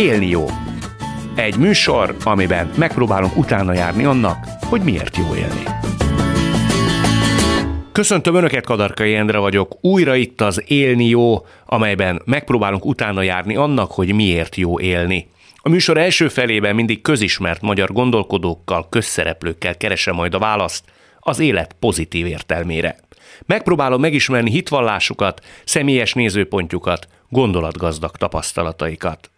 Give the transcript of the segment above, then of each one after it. Élni jó. Egy műsor, amiben megpróbálunk utána járni annak, hogy miért jó élni. Köszöntöm Önöket, Kadarkai Endre vagyok. Újra itt az Élni jó, amelyben megpróbálunk utána járni annak, hogy miért jó élni. A műsor első felében mindig közismert magyar gondolkodókkal, közszereplőkkel keresem majd a választ az élet pozitív értelmére. Megpróbálom megismerni hitvallásukat, személyes nézőpontjukat, gondolatgazdag tapasztalataikat.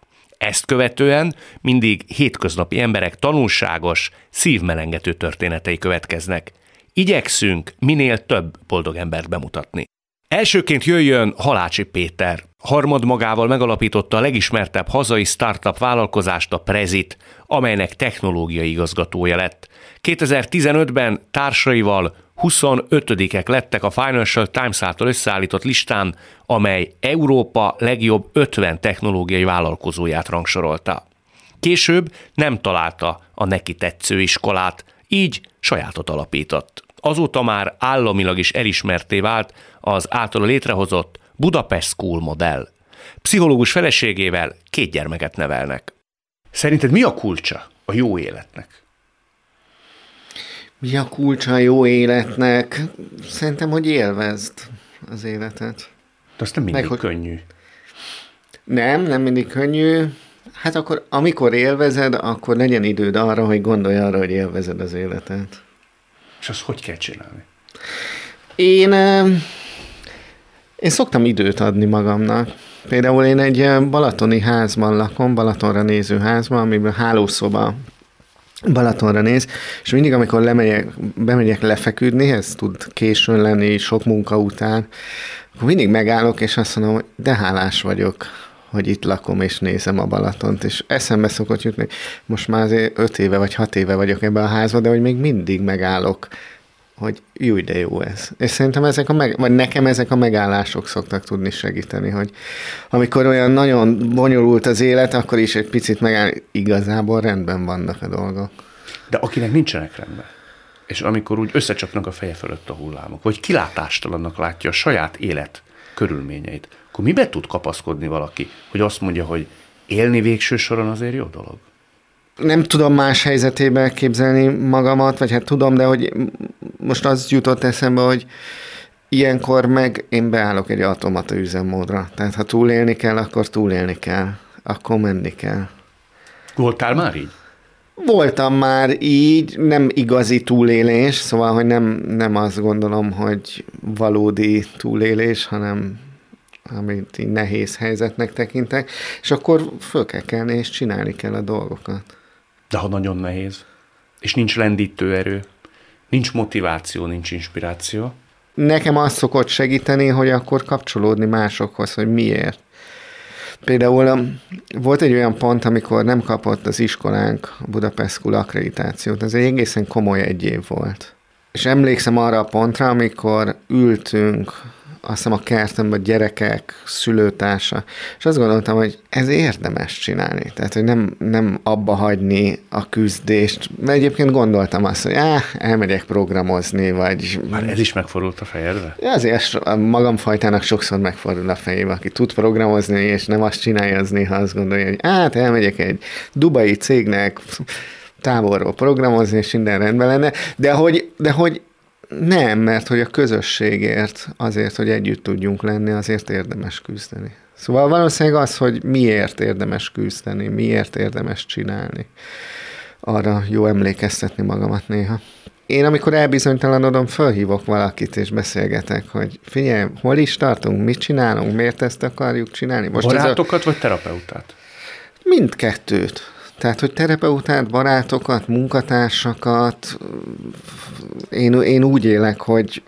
Ezt követően mindig hétköznapi emberek tanulságos, szívmelengető történetei következnek. Igyekszünk minél több boldog embert bemutatni. Elsőként jöjjön Halácsy Péter. Harmad magával megalapította a legismertebb hazai startup vállalkozást, a Prezit, amelynek technológiai igazgatója lett. 2015-ben társaival 25-ek lettek a Financial Times által összeállított listán, amely Európa legjobb 50 technológiai vállalkozóját rangsorolta. Később nem találta a neki tetsző iskolát, így sajátot alapított. Azóta már államilag is elismertté vált az általa létrehozott Budapest School modell. Pszichológus feleségével 2 gyermeket nevelnek. Szerinted mi a kulcsa a jó életnek? Mi a kulcsa a jó életnek? Szerintem, hogy élvezd az életet. De azt nem mindig könnyű. Nem mindig könnyű. Hát akkor, amikor élvezed, akkor legyen időd arra, hogy gondolj arra, hogy élvezed az életet. És azt hogy kell csinálni? Én szoktam időt adni magamnak. Például én egy balatoni házban lakom, Balatonra néző házban, amiben hálószoba Balatonra néz, és mindig, amikor bemegyek lefeküdni, ez tud későn lenni, sok munka után, akkor mindig megállok, és azt mondom, hogy de hálás vagyok, hogy itt lakom, és nézem a Balatont, és eszembe szokott jutni, most már azért 5 éve, vagy 6 éve vagyok ebben a házban, de hogy még mindig megállok, hogy júj, de jó ez. És szerintem nekem ezek a megállások szoktak tudni segíteni, hogy amikor olyan nagyon bonyolult az élet, akkor is egy picit megáll, igazából rendben vannak a dolgok. De akinek nincsenek rendben, és amikor úgy összecsapnak a feje fölött a hullámok, vagy kilátástalannak látja a saját élet körülményeit, akkor mibe tud kapaszkodni valaki, hogy azt mondja, hogy élni végső soron azért jó dolog? Nem tudom más helyzetében képzelni magamat, vagy hát tudom, de hogy most az jutott eszembe, hogy ilyenkor meg én beállok egy automata üzemmódra. Tehát ha túlélni kell, akkor túlélni kell. Akkor menni kell. Voltál már így? Voltam már így, nem igazi túlélés, szóval, hogy nem azt gondolom, hogy valódi túlélés, hanem amit így nehéz helyzetnek tekintek, és akkor föl kell kelni, és csinálni kell a dolgokat. De ha nagyon nehéz, és nincs lendítő erő, nincs motiváció, nincs inspiráció. Nekem az szokott segíteni, hogy akkor kapcsolódni másokhoz, hogy miért. Például volt egy olyan pont, amikor nem kapott az iskolánk a Budapest School akkreditációt, ez egy egészen komoly 1 év volt. És emlékszem arra a pontra, amikor ültünk, azt hiszem a kertemben gyerekek, szülőtársa, és azt gondoltam, hogy ez érdemes csinálni, tehát hogy nem abba hagyni a küzdést, mert egyébként gondoltam azt, hogy elmegyek programozni, vagy... Már ez is megfordult a fejedbe? Azért a magamfajtának sokszor megfordul a fejébe, aki tud programozni, és nem azt csinálja, az néha azt gondolja, hogy elmegyek egy dubai cégnek távolról programozni, és minden rendben lenne, de hogy nem, mert hogy a közösségért, azért, hogy együtt tudjunk lenni, azért érdemes küzdeni. Szóval valószínűleg az, hogy miért érdemes küzdeni, miért érdemes csinálni, arra jó emlékeztetni magamat néha. Én amikor elbizonytalanodom, fölhívok valakit és beszélgetek, hogy figyelj, hol is tartunk, mit csinálunk, miért ezt akarjuk csinálni. Most barátokat vagy terapeutát? Mindkettőt. Tehát, hogy terapeutát, barátokat, munkatársakat, én úgy élek, hogy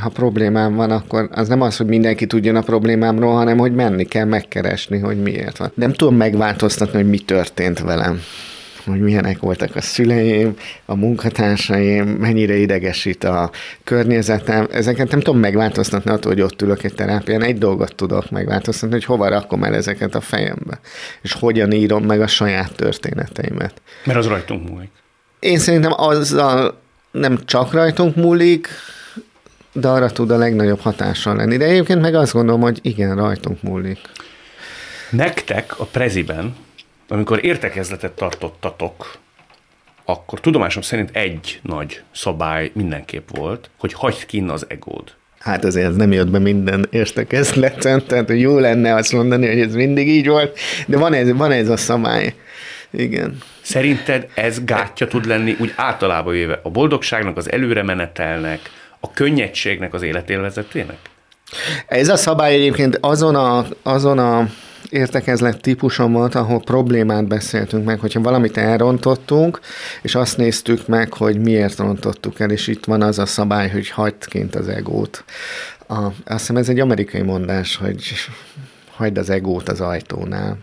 ha problémám van, akkor az nem az, hogy mindenki tudjon a problémámról, hanem hogy menni kell megkeresni, hogy miért van. Nem tudom megváltoztatni, hogy mi történt velem, hogy milyenek voltak a szüleim, a munkatársaim, mennyire idegesít a környezetem. Ezeket nem tudom megváltoztatni attól, hogy ott ülök egy terápián. Egy dolgot tudok megváltoztatni, hogy hova rakom el ezeket a fejembe, és hogyan írom meg a saját történeteimet. Mert az rajtunk múlik. Én szerintem azzal nem csak rajtunk múlik, de arra tud a legnagyobb hatással lenni. De egyébként meg azt gondolom, hogy igen, rajtunk múlik. Nektek a Preziben amikor értekezletet tartottatok, akkor tudomásom szerint egy nagy szabály mindenképp volt, hogy hagyd kinn az egód. Hát azért ez nem jött be minden értekezleten, tehát jó lenne azt mondani, hogy ez mindig így volt, de van ez a szabály. Igen. Szerinted ez gátja tud lenni úgy általában véve a boldogságnak, az előremenetelnek, a könnyedségnek, az életélvezetének? Ez a szabály egyébként azon a értekezlet típuson volt, ahol problémát beszéltünk meg, hogyha valamit elrontottunk, és azt néztük meg, hogy miért rontottuk el, és itt van az a szabály, hogy hagyd kint az egót. Azt hiszem ez egy amerikai mondás, hogy hagyd az egót az ajtónál.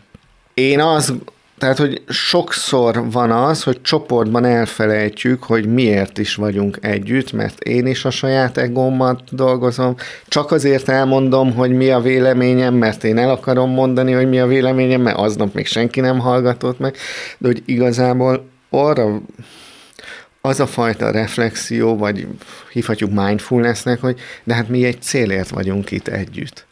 Tehát, hogy sokszor van az, hogy csoportban elfelejtjük, hogy miért is vagyunk együtt, mert én is a saját egómmal dolgozom, csak azért elmondom, hogy mi a véleményem, mert én el akarom mondani, hogy mi a véleményem, mert aznap még senki nem hallgatott meg, de hogy igazából arra az a fajta reflexió, vagy hívhatjuk mindfulnessnek, hogy de hát mi egy célért vagyunk itt együtt.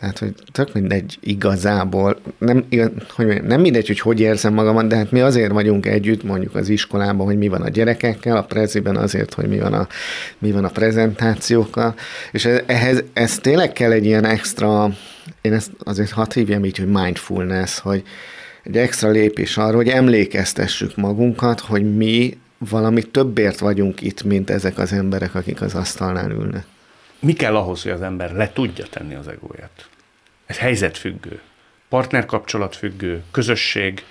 Tehát, hogy tök mindegy igazából, nem mindegy, hogy érzem magamat, de hát mi azért vagyunk együtt, mondjuk az iskolában, hogy mi van a gyerekekkel, a preziben azért, hogy mi van a prezentációkkal, és ehhez tényleg kell egy ilyen extra, én ezt azért hadd hívjam így, hogy mindfulness, hogy egy extra lépés arra, hogy emlékeztessük magunkat, hogy mi valami többért vagyunk itt, mint ezek az emberek, akik az asztalnál ülnek. Mi kell ahhoz, hogy az ember le tudja tenni az egóját? Ez helyzetfüggő, partnerkapcsolat függő, közösség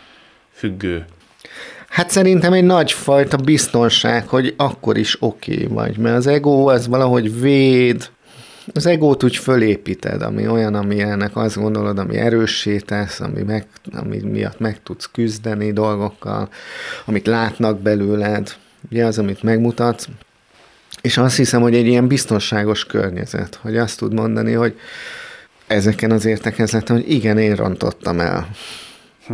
függő. Hát szerintem egy nagyfajta biztonság, hogy akkor is oké vagy, mert az egó az valahogy véd. Az egót úgy fölépíted, ami olyan, ami ennek azt gondolod, ami erőssé tesz, ami miatt meg tudsz küzdeni dolgokkal, amit látnak belőled, ugye az, amit megmutatsz. És azt hiszem, hogy egy ilyen biztonságos környezet, hogy azt tud mondani, hogy ezeken az értekezleten, hogy igen, én rontottam el,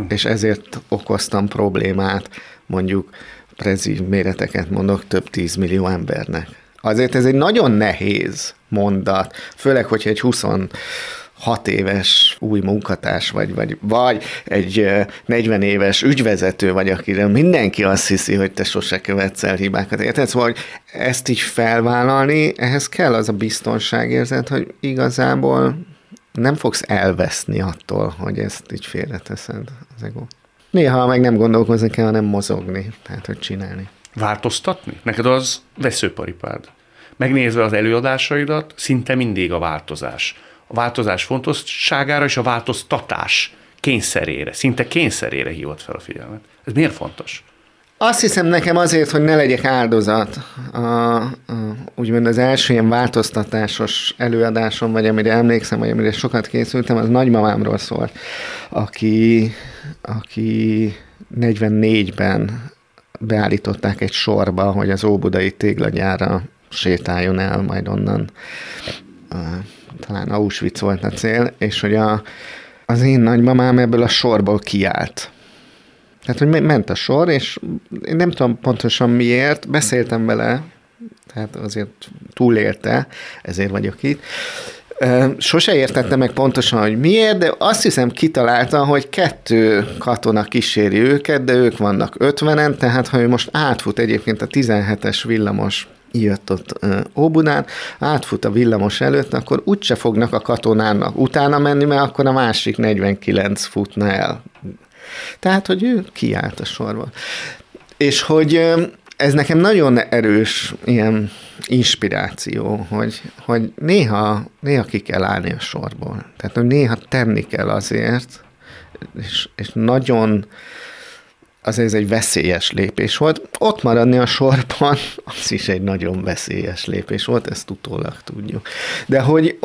és ezért okoztam problémát, mondjuk prezi méreteket mondok, több 10 millió embernek. Azért ez egy nagyon nehéz mondat, főleg, hogyha egy 26 éves új munkatárs vagy egy 40 éves ügyvezető vagy, akire mindenki azt hiszi, hogy te sose követsz el hibákat. Érted? Szóval, hogy ezt így felvállalni, ehhez kell az a biztonságérzet, hogy igazából nem fogsz elveszni attól, hogy ezt így félreteszed az egót. Néha meg nem gondolkozni kell, hanem mozogni, tehát hogy csinálni. Változtatni? Neked az veszőparipád. Megnézve az előadásaidat, szinte mindig a változás. A változás fontosságára és a változtatás kényszerére, szinte kényszerére hívott fel a figyelmet. Ez miért fontos? Azt hiszem nekem azért, hogy ne legyek áldozat. Úgymond az első ilyen változtatásos előadásom, vagy amire emlékszem, vagy amire sokat készültem, az nagymamámról szólt, aki 44-ben beállították egy sorba, hogy az óbudai téglagyárra sétáljon el, majd onnan... talán Auschwitz volt a cél, és hogy az én nagymamám ebből a sorból kiállt. Tehát, hogy ment a sor, és én nem tudom pontosan miért, beszéltem vele, tehát azért túlélte, ezért vagyok itt. Sose értettem meg pontosan, hogy miért, de azt hiszem kitalálta, hogy 2 katona kíséri őket, de ők vannak 50-en, tehát ha ő most átfut egyébként a 17-es villamos, jött ott Óbudán, átfut a villamos előtt, akkor úgyse fognak a katonának utána menni, mert akkor a másik 49 futna el. Tehát, hogy ő kiállt a sorba. És hogy ez nekem nagyon erős ilyen inspiráció, hogy néha ki kell állni a sorból. Tehát, hogy néha tenni kell azért, és nagyon... Azért ez egy veszélyes lépés volt. Ott maradni a sorban, az is egy nagyon veszélyes lépés volt, ezt utólag tudjuk. De hogy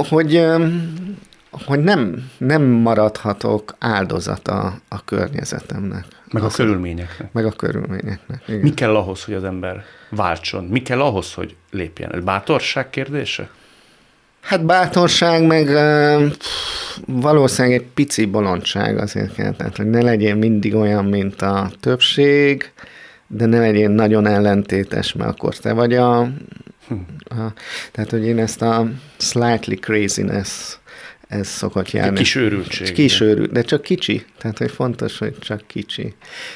nem maradhatok áldozata a környezetemnek. Meg a körülményeknek. Igen. Mi kell ahhoz, hogy az ember váltson? Mi kell ahhoz, hogy lépjen? Ez bátorság kérdése? Hát bátorság, meg valószínűleg egy pici bolondság azért kell, tehát, hogy ne legyél mindig olyan, mint a többség, de ne legyél nagyon ellentétes, mert akkor te vagy tehát, hogy én ezt a slightly craziness ez szokott járni. Kisőrültség. Kisőrült, de csak kicsi. Tehát, hogy fontos, hogy csak kicsi.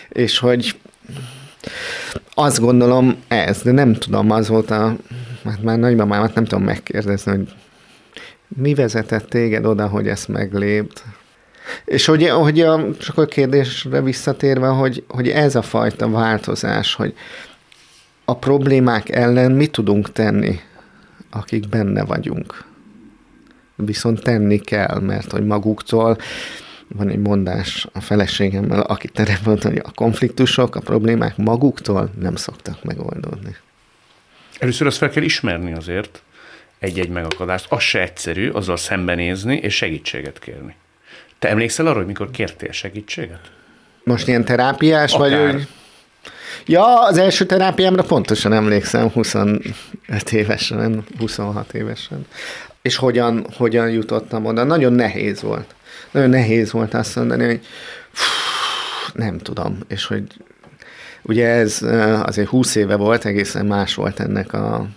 És hogy azt gondolom ez, de nem tudom, azóta, hát már nagymamámat nem tudom megkérdezni, hogy mi vezetett téged oda, hogy ezt meglépd. És csak a kérdésre visszatérve, hogy ez a fajta változás, hogy a problémák ellen mit tudunk tenni, akik benne vagyunk. Viszont tenni kell, mert hogy maguktól van egy mondás a feleségemmel, aki terem volt, hogy a konfliktusok, a problémák maguktól nem szoktak megoldódni. Először azt fel kell ismerni azért, egy-egy megakadást. Az se egyszerű, azzal szembenézni és segítséget kérni. Te emlékszel arra, hogy mikor kértél segítséget? Most ilyen terápiás akár. Vagy? Ja, az első terápiámra pontosan emlékszem, 25 évesen, 26 évesen. És hogyan jutottam oda? Nagyon nehéz volt. Nagyon nehéz volt azt mondani, hogy nem tudom. És hogy ugye ez azért 20 éve volt, egészen más volt ennek a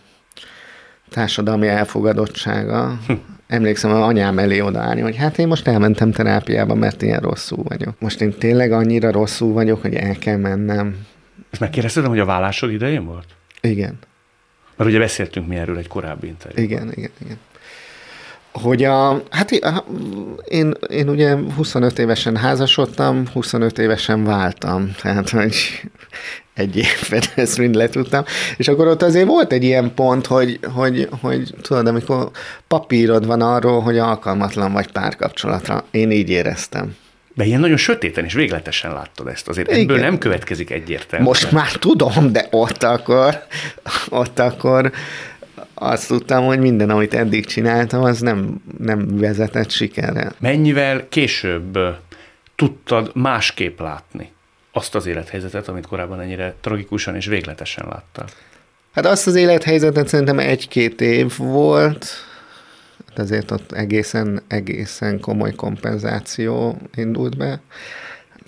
társadalmi elfogadottsága. Emlékszem, az anyám elé odaállni, hogy hát én most elmentem terápiába, mert ilyen rosszul vagyok. Most én tényleg annyira rosszul vagyok, hogy el kell mennem. Ezt megkérdeztem, hogy a vállásod idején volt? Igen. Mert ugye beszéltünk mi erről egy korábbi interjúban. Igen. Hogy én ugye 25 évesen házasodtam, 25 évesen váltam. Tehát, hogy egy évben ezt mind letudtam. És akkor ott azért volt egy ilyen pont, hogy tudod, amikor papírod van arról, hogy alkalmatlan vagy párkapcsolatra. Én így éreztem. De ilyen nagyon sötéten és végletesen láttad ezt. Azért igen. Ebből nem következik egyértelműen. Most már tudom, de ott akkor azt tudtam, hogy minden, amit eddig csináltam, az nem vezetett sikerre. Mennyivel később tudtad másképp látni azt az élethelyzetet, amit korábban ennyire tragikusan és végletesen láttál? Hát azt az élethelyzetet szerintem 1-2 év volt, azért ott egészen komoly kompenzáció indult be.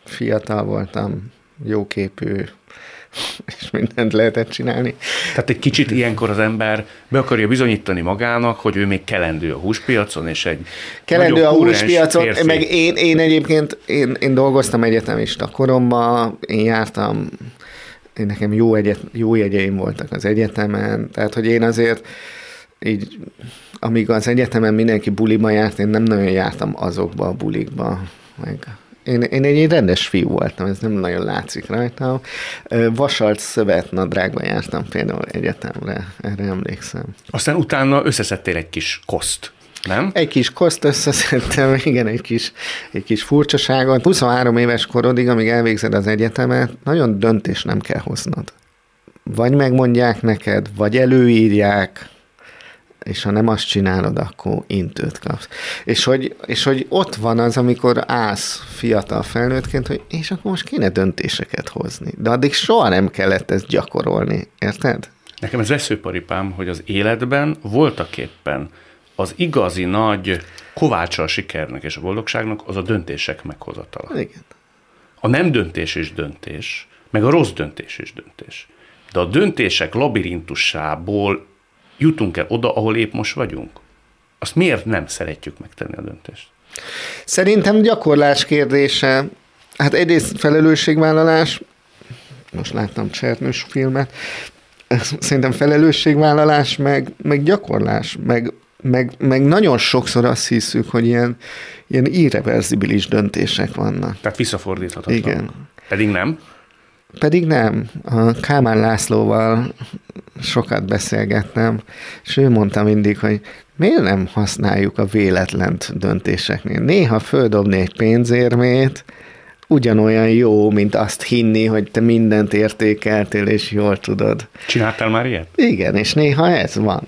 Fiatal voltam, jóképű, és mindent lehetett csinálni. Tehát egy kicsit ilyenkor az ember be akarja bizonyítani magának, hogy ő még kelendő a húspiacon, és egy kelendő a húspiacon, férfi. Meg én egyébként, én dolgoztam egyetemista koromban, én jártam, nekem jó jegyeim voltak az egyetemen, tehát hogy én azért így, amíg az egyetemen mindenki buliba járt, én nem nagyon jártam azokba a bulikba, meg... Én egy rendes fiú voltam, ez nem nagyon látszik rajtam. Vasalt szövetnadrágban jártam például egyetemre, erre emlékszem. Aztán utána összeszedtél egy kis koszt, nem? Egy kis koszt összeszedtem, igen, egy kis furcsaságot. 23 éves korodig, amíg elvégzed az egyetemet, nagyon döntés nem kell hoznod. Vagy megmondják neked, vagy előírják, és ha nem azt csinálod, akkor intőt kapsz. És hogy ott van az, amikor állsz fiatal felnőttként, hogy és akkor most kéne döntéseket hozni. De addig soha nem kellett ezt gyakorolni, érted? Nekem ez veszőparipám, hogy az életben voltaképpen az igazi nagy kovácsa a sikernek és a boldogságnak az a döntések meghozatala. Igen. A nem döntés is döntés, meg a rossz döntés is döntés. De a döntések labirintusából jutunk-e oda, ahol épp most vagyunk? Azt miért nem szeretjük megtenni a döntést? Szerintem gyakorlás kérdése, hát egyrészt felelősségvállalás, most láttam Csernős filmet, szerintem felelősségvállalás, meg gyakorlás, meg nagyon sokszor azt hiszük, hogy ilyen irreverzibilis döntések vannak. Tehát visszafordíthatatlan. Igen. Pedig nem. A Kálmán Lászlóval sokat beszélgettem, és ő mondta mindig, hogy miért nem használjuk a véletlent döntéseknél. Néha földobni egy pénzérmét ugyanolyan jó, mint azt hinni, hogy te mindent értékeltél, és jól tudod. Csináltál már ilyet? Igen, és néha ez van.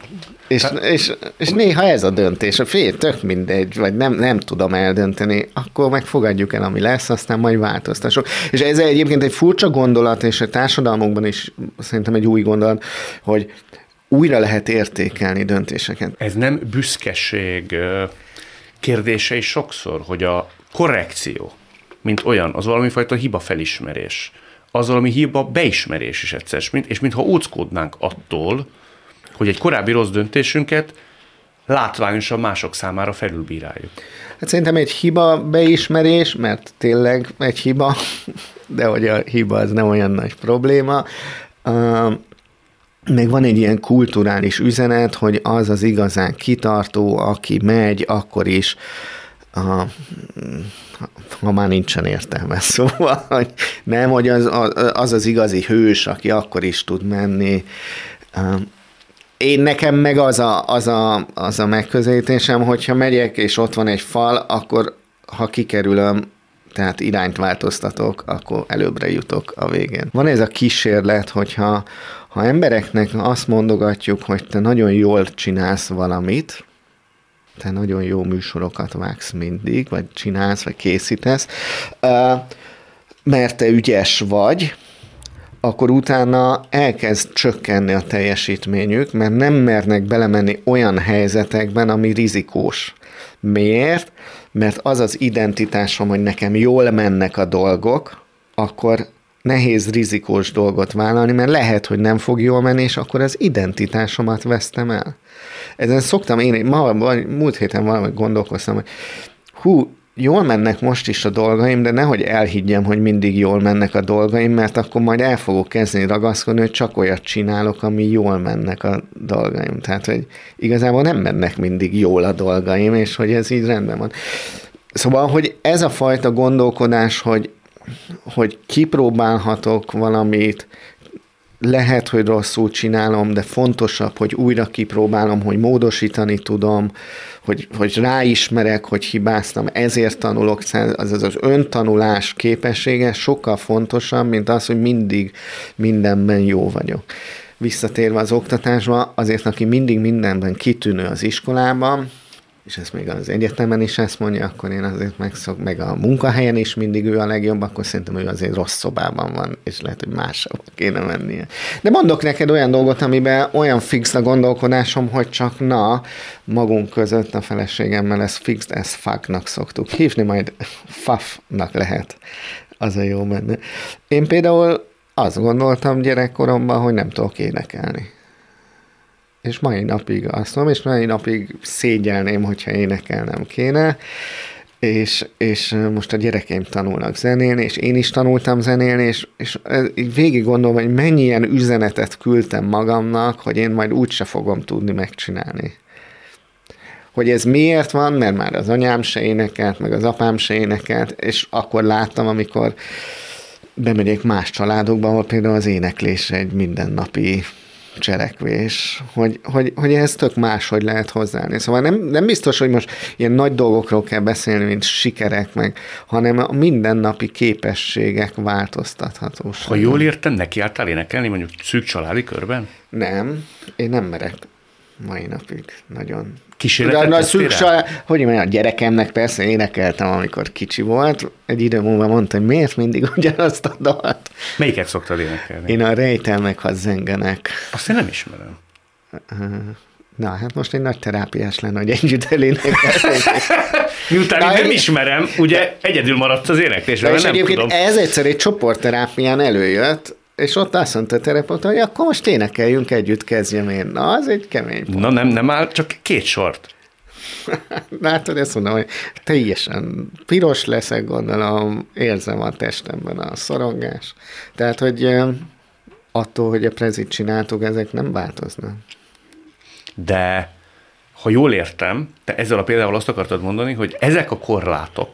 És néha ez a döntés, tök mindegy, vagy nem tudom eldönteni, akkor megfogadjuk el, ami lesz, aztán majd változtassuk. És ez egyébként egy furcsa gondolat, és a társadalmunkban is szerintem egy új gondolat, hogy újra lehet értékelni döntéseket. Ez nem büszkeség kérdése is sokszor, hogy a korrekció, mint olyan, az valamifajta hiba felismerés, az valami hiba beismerés is egyszer, és mintha óckodnánk attól, hogy egy korábbi rossz döntésünket látványosan mások számára felülbíráljuk. Hát szerintem egy hiba beismerés, mert tényleg egy hiba, de hogy a hiba az nem olyan nagy probléma. Meg van egy ilyen kulturális üzenet, hogy az az igazán kitartó, aki megy, akkor is, ha már nincsen értelme, szóval, hogy nem, hogy az igazi hős, aki akkor is tud menni. Én nekem meg az a megközelítésem, hogyha megyek, és ott van egy fal, akkor ha kikerülöm, tehát irányt változtatok, akkor előbbre jutok a végén. Van ez a kísérlet, hogyha embereknek azt mondogatjuk, hogy te nagyon jól csinálsz valamit, te nagyon jó műsorokat vágsz mindig, vagy csinálsz, vagy készítesz, mert te ügyes vagy, akkor utána elkezd csökkenni a teljesítményük, mert nem mernek belemenni olyan helyzetekben, ami rizikós. Miért? Mert az az identitásom, hogy nekem jól mennek a dolgok, akkor nehéz rizikós dolgot vállalni, mert lehet, hogy nem fog jól menni, és akkor az identitásomat vesztem el. Ezen szoktam én, múlt héten valamit gondolkoztam, hogy jól mennek most is a dolgaim, de nehogy elhiggyem, hogy mindig jól mennek a dolgaim, mert akkor majd el fogok kezdeni ragaszkodni, hogy csak olyat csinálok, ami jól mennek a dolgaim. Tehát, hogy igazából nem mennek mindig jól a dolgaim, és hogy ez így rendben van. Szóval, hogy ez a fajta gondolkodás, hogy kipróbálhatok valamit, lehet, hogy rosszul csinálom, de fontosabb, hogy újra kipróbálom, hogy módosítani tudom, hogy ráismerek, hogy hibáztam, ezért tanulok, az öntanulás képessége sokkal fontosabb, mint az, hogy mindig mindenben jó vagyok. Visszatérve az oktatásba, azért, aki mindig mindenben kitűnő az iskolában, és ezt még az egyetemen is ezt mondja, akkor én azért meg a munkahelyen is mindig ő a legjobb, akkor szerintem ő azért rossz szobában van, és lehet, hogy máshova kéne mennie. De mondok neked olyan dolgot, amiben olyan fix a gondolkodásom, hogy csak magunk között a feleségemmel ez fixed as fucknak szoktuk hívni, majd fafnak lehet. Az a jó benne. Én például azt gondoltam gyerekkoromban, hogy nem tudok énekelni. És mai napig azt mondom, és mai napig szégyelném, hogyha énekelnem kéne, és most a gyerekeim tanulnak zenélni, és én is tanultam zenélni, és végig gondolom, hogy mennyi ilyen üzenetet küldtem magamnak, hogy én majd úgyse fogom tudni megcsinálni. Hogy ez miért van, mert már az anyám se énekelt, meg az apám se énekelt, és akkor láttam, amikor bemegyek más családokba, ahol például az éneklés egy mindennapi cselekvés, hogy ez tök máshogy lehet hozzáállni. Szóval nem biztos, hogy most ilyen nagy dolgokról kell beszélni, mint sikerek meg, hanem a mindennapi képességek változtathatóság. Ha jól értem, nekiálltál énekelni mondjuk szűk családi körben? Nem, én nem merek mai napig nagyon. Hogy mondjam, a gyerekemnek persze énekeltem, amikor kicsi volt. Egy idő múlva mondta, hogy miért mindig ugyanazt a dalt. Melyiket szoktad énekelni? Én a Rejtelmek, ha zengenek. Azt én nem ismerem. Na, hát most egy nagy terápiás lenne, hogy együtt elénekelni. Miután én nem ismerem, ugye egyedül maradt az éneklésre, nem tudom. Ez egyszer egy csoportterápián előjött, és ott azt mondta a terapeuta, hogy akkor most énekeljünk együtt, kezdjem én. Na, az egy kemény pont. Na nem áll, csak két sort. Látod, ezt mondom, hogy teljesen piros leszek, gondolom, érzem a testemben a szorongás. Tehát, hogy attól, hogy a Prezit csináltuk, ezek nem változnak. De, ha jól értem, te ezzel a példával azt akartad mondani, hogy ezek a korlátok,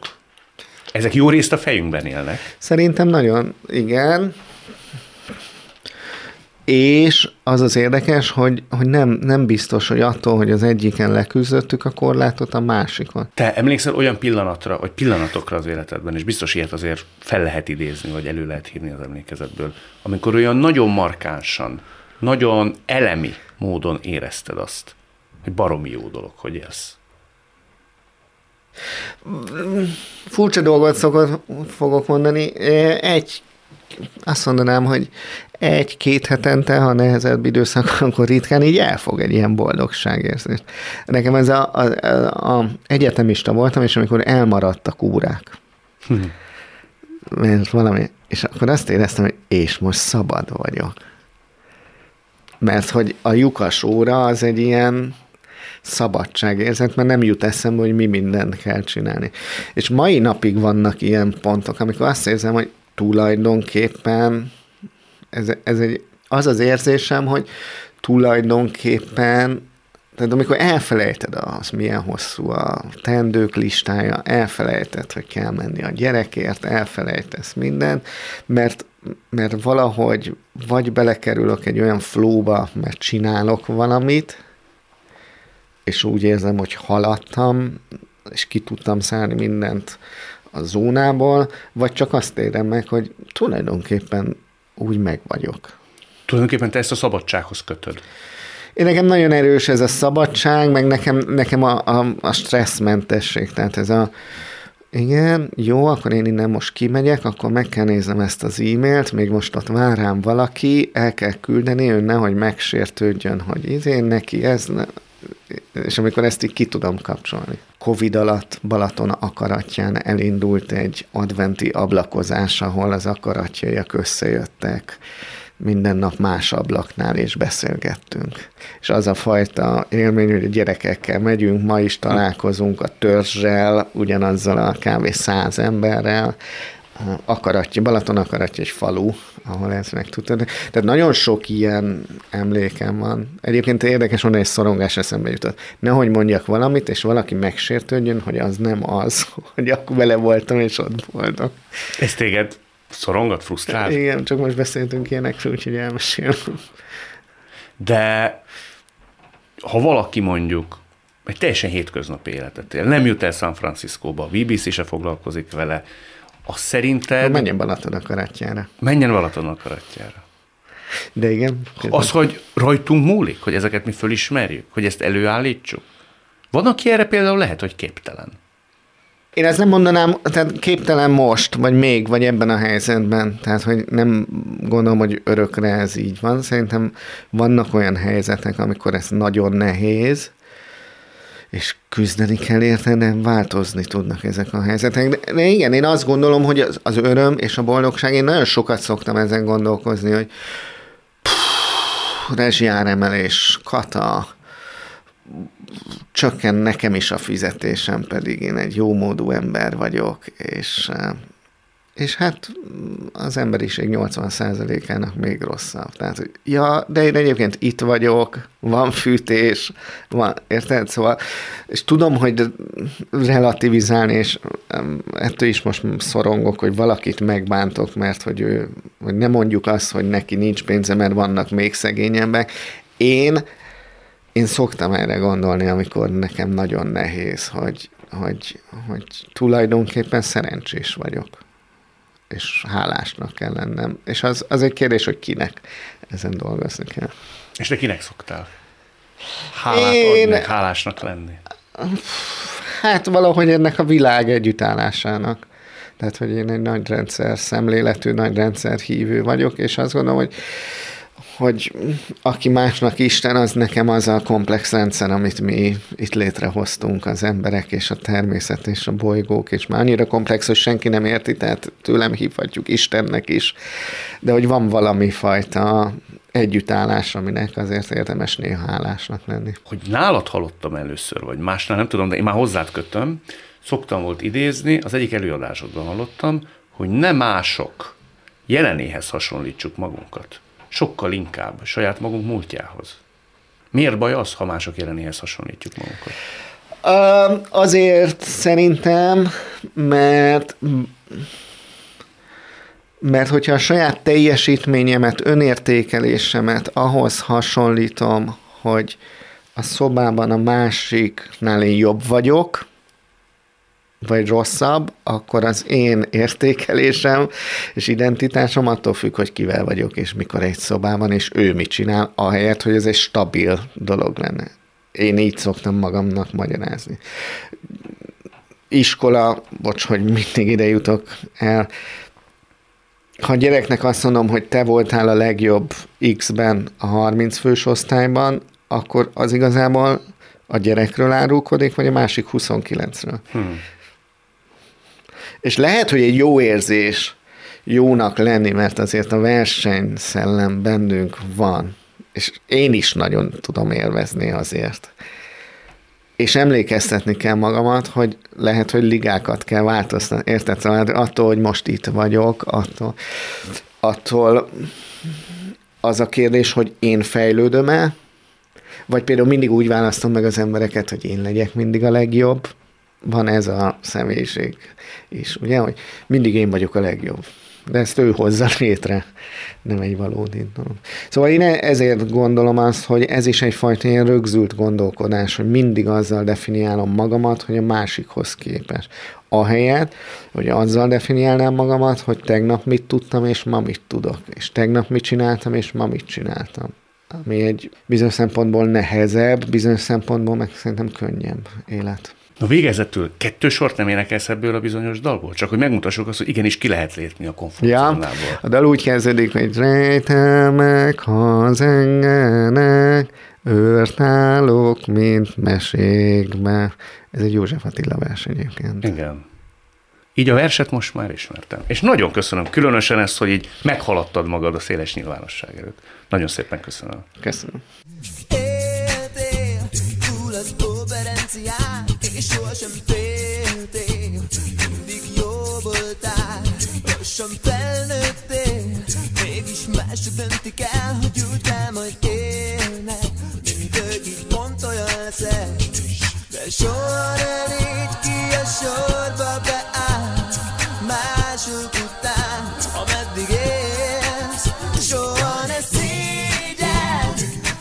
ezek jó részt a fejünkben élnek. Szerintem nagyon, igen. És az az érdekes, hogy nem biztos, hogy attól, hogy az egyiken leküzdöttük a korlátot, a másikon. Te emlékszel olyan pillanatra, vagy pillanatokra az életedben, és biztos ilyet azért fel lehet idézni, vagy elő lehet hívni az emlékezetből, amikor olyan nagyon markánsan, nagyon elemi módon érezted azt, hogy baromi jó dolog, hogy élsz. Furcsa dolgot fogok mondani. Azt mondanám, hogy egy-két hetente, ha nehezebb időszak, akkor ritkán így elfog egy ilyen boldogságérzést. Nekem ez egyetemista voltam, és amikor elmaradtak órák. Mert valami, és akkor azt éreztem, hogy és most szabad vagyok. Mert hogy a lyukas óra az egy ilyen szabadságérzet, mert nem jut eszembe, hogy mi mindent kell csinálni. És mai napig vannak ilyen pontok, amikor azt érzem, hogy tulajdonképpen az érzésem, hogy tulajdonképpen, tehát amikor elfelejted azt, milyen hosszú a teendők listája, elfelejted, hogy kell menni a gyerekért, elfelejtesz mindent, mert valahogy vagy belekerülök egy olyan flóba, mert csinálok valamit, és úgy érzem, hogy haladtam, és ki tudtam szállni mindent a zónából, vagy csak azt érem meg, hogy tulajdonképpen úgy meg vagyok. Tulajdonképpen te ezt a szabadsághoz kötöd. Én nekem nagyon erős ez a szabadság, meg nekem a stresszmentesség, tehát ez a igen, jó, akkor én innen most kimegyek, akkor meg kell néznem ezt az e-mailt, még most ott vár rám valaki, el kell küldeni, ő nehogy megsértődjön, hogy izén neki ez, és amikor ezt így ki tudom kapcsolni. Covid alatt Balaton akaratján elindult egy adventi ablakozás, ahol az akaratjaiak összejöttek. Minden nap más ablaknál, és beszélgettünk. És az a fajta élmény, hogy a gyerekekkel megyünk, ma is találkozunk a törzsel, ugyanazzal a kb. 100 emberrel, Balaton akaratja egy falu, ahol ezt meg tudtad. Tehát nagyon sok ilyen emlékem van. Egyébként érdekes mondani, egy szorongás eszembe jutott. Nehogy mondjak valamit, és valaki megsértődjön, hogy az nem az, hogy akkor vele voltam, és ott voltam. Ez téged szorongat, frusztrál? Igen, csak most beszéltünk ilyenekről, úgyhogy elmesélem. De ha valaki mondjuk egy teljesen hétköznapi életet él, nem jut el San Franciscóba, a BBC se foglalkozik vele, az szerinted... Menjen Balaton akaratjára. Menjen Balaton akaratjára. De igen. Közben. Az, hogy rajtunk múlik, hogy ezeket mi fölismerjük, hogy ezt előállítsuk. Van, aki erre például lehet, hogy képtelen. Én ezt nem mondanám, tehát képtelen most, vagy még, vagy ebben a helyzetben, tehát hogy nem gondolom, hogy örökre ez így van. Szerintem vannak olyan helyzetek, amikor ez nagyon nehéz, és küzdeni kell érte, de változni tudnak ezek a helyzetek. De igen, én azt gondolom, hogy az öröm és a boldogság, én nagyon sokat szoktam ezen gondolkozni, hogy rezsiáremelés, Kata, csökken nekem is a fizetésem, pedig én egy jómódú ember vagyok, és hát az emberiség 80%-ának még rosszabb. Tehát, hogy ja, de én egyébként itt vagyok, van fűtés, van, érted? Szóval, és tudom, hogy relativizálni, és ettől is most szorongok, hogy valakit megbántok, mert hogy ő, vagy nem mondjuk azt, hogy neki nincs pénze, mert vannak még szegényebbek. Én szoktam erre gondolni, amikor nekem nagyon nehéz, hogy tulajdonképpen szerencsés vagyok, és hálásnak kell lennem. És az egy kérdés, hogy kinek, ezen dolgozni kell. És te kinek szoktál? Hálát adni, hálásnak lenni? Hát valahogy ennek a világ együttállásának. Tehát, hogy én egy nagy rendszer szemléletű, nagy rendszer hívő vagyok, és azt gondolom, hogy aki másnak Isten, az nekem az a komplex rendszer, amit mi itt létrehoztunk, az emberek és a természet és a bolygók, és már annyira komplex, hogy senki nem érti, tehát tőlem hívhatjuk Istennek is, de hogy van valami fajta együttállás, aminek azért érdemes néha hálásnak lenni. Hogy nálad hallottam először, vagy másnál, nem tudom, de én már hozzád kötöm, szoktam volt idézni, az egyik előadásodban hallottam, hogy ne mások jelenéhez hasonlítsuk magunkat. Sokkal inkább saját magunk múltjához. Miért baj az, ha mások jelenéhez hasonlítjuk magunkat? Azért szerintem, mert hogyha a saját teljesítményemet, önértékelésemet ahhoz hasonlítom, hogy a szobában a másiknál én jobb vagyok, vagy rosszabb, akkor az én értékelésem és identitásom attól függ, hogy kivel vagyok, és mikor egy szobában, és ő mit csinál, ahelyett, hogy ez egy stabil dolog lenne. Én így szoktam magamnak magyarázni. Iskola, bocs, hogy mindig ide jutok el. Ha a gyereknek azt mondom, hogy te voltál a legjobb X-ben a 30 fős osztályban, akkor az igazából a gyerekről árulkodik, vagy a másik 29-ről. És lehet, hogy egy jó érzés jónak lenni, mert azért a versenyszellem bennünk van, és én is nagyon tudom élvezni azért. És emlékeztetni kell magamat, hogy lehet, hogy ligákat kell változtatni. Érted? Attól, hogy most itt vagyok, attól az a kérdés, hogy én fejlődöm-e, vagy például mindig úgy választom meg az embereket, hogy én legyek mindig a legjobb. Van ez a személyiség is, ugye, hogy mindig én vagyok a legjobb. De ezt ő hozza létre, nem egy valódi dolog. Szóval én ezért gondolom azt, hogy ez is egyfajta ilyen rögzült gondolkodás, hogy mindig azzal definiálom magamat, hogy a másikhoz képes. Ahelyett, hogy azzal definiálnám magamat, hogy tegnap mit tudtam, és ma mit tudok. És tegnap mit csináltam, és ma mit csináltam. Ami egy bizonyos szempontból nehezebb, bizonyos szempontból meg szerintem könnyebb élet. Na végezetül, 2 sort nem énekelsz ebből a bizonyos dalból? Csak hogy megmutassuk azt, hogy igenis ki lehet lépni a komfortzónából. Ja, a dal úgy kezdődik, hogy rejtelmek, ha zengenek, őrt állok, mint mesékbe. Ez egy József Attila vers egyébként. Igen. Így a verset most már ismertem. És nagyon köszönöm, különösen ezt, hogy így meghaladtad magad a széles nyilvánosság előtt. Nagyon szépen köszönöm. Köszönöm. És sohasem féltél, mindig jó voltál, lassan felnőttél, mégis mások döntik el, hogy úgy kell majd élnek, mindögig pont olyan leszel, de soha nem így ki a sorba beáll, mások után, ameddig élsz, soha ne szégyeld,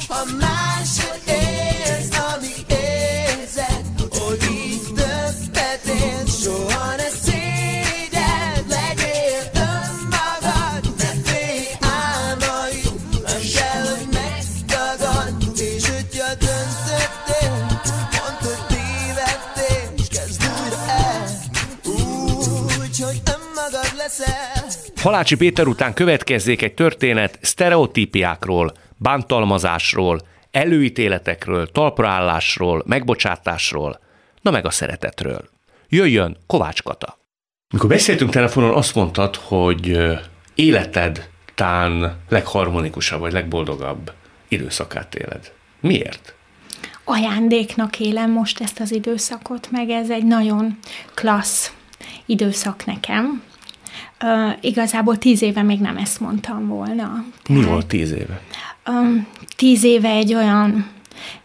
ha mások élsz, amíg élsz. Halácsy Péter után következzék egy történet sztereotípiákról, bántalmazásról, előítéletekről, talpraállásról, megbocsátásról, na meg a szeretetről. Jöjjön Kovács Kata. Mikor beszéltünk telefonon, azt mondtad, hogy életed tán legharmonikusabb vagy legboldogabb időszakát éled. Miért? Ajándéknak élem most ezt az időszakot, meg ez egy nagyon klassz időszak nekem. Igazából 10 éve még nem ezt mondtam volna. Tehát, mi volt 10 éve? 10 éve egy olyan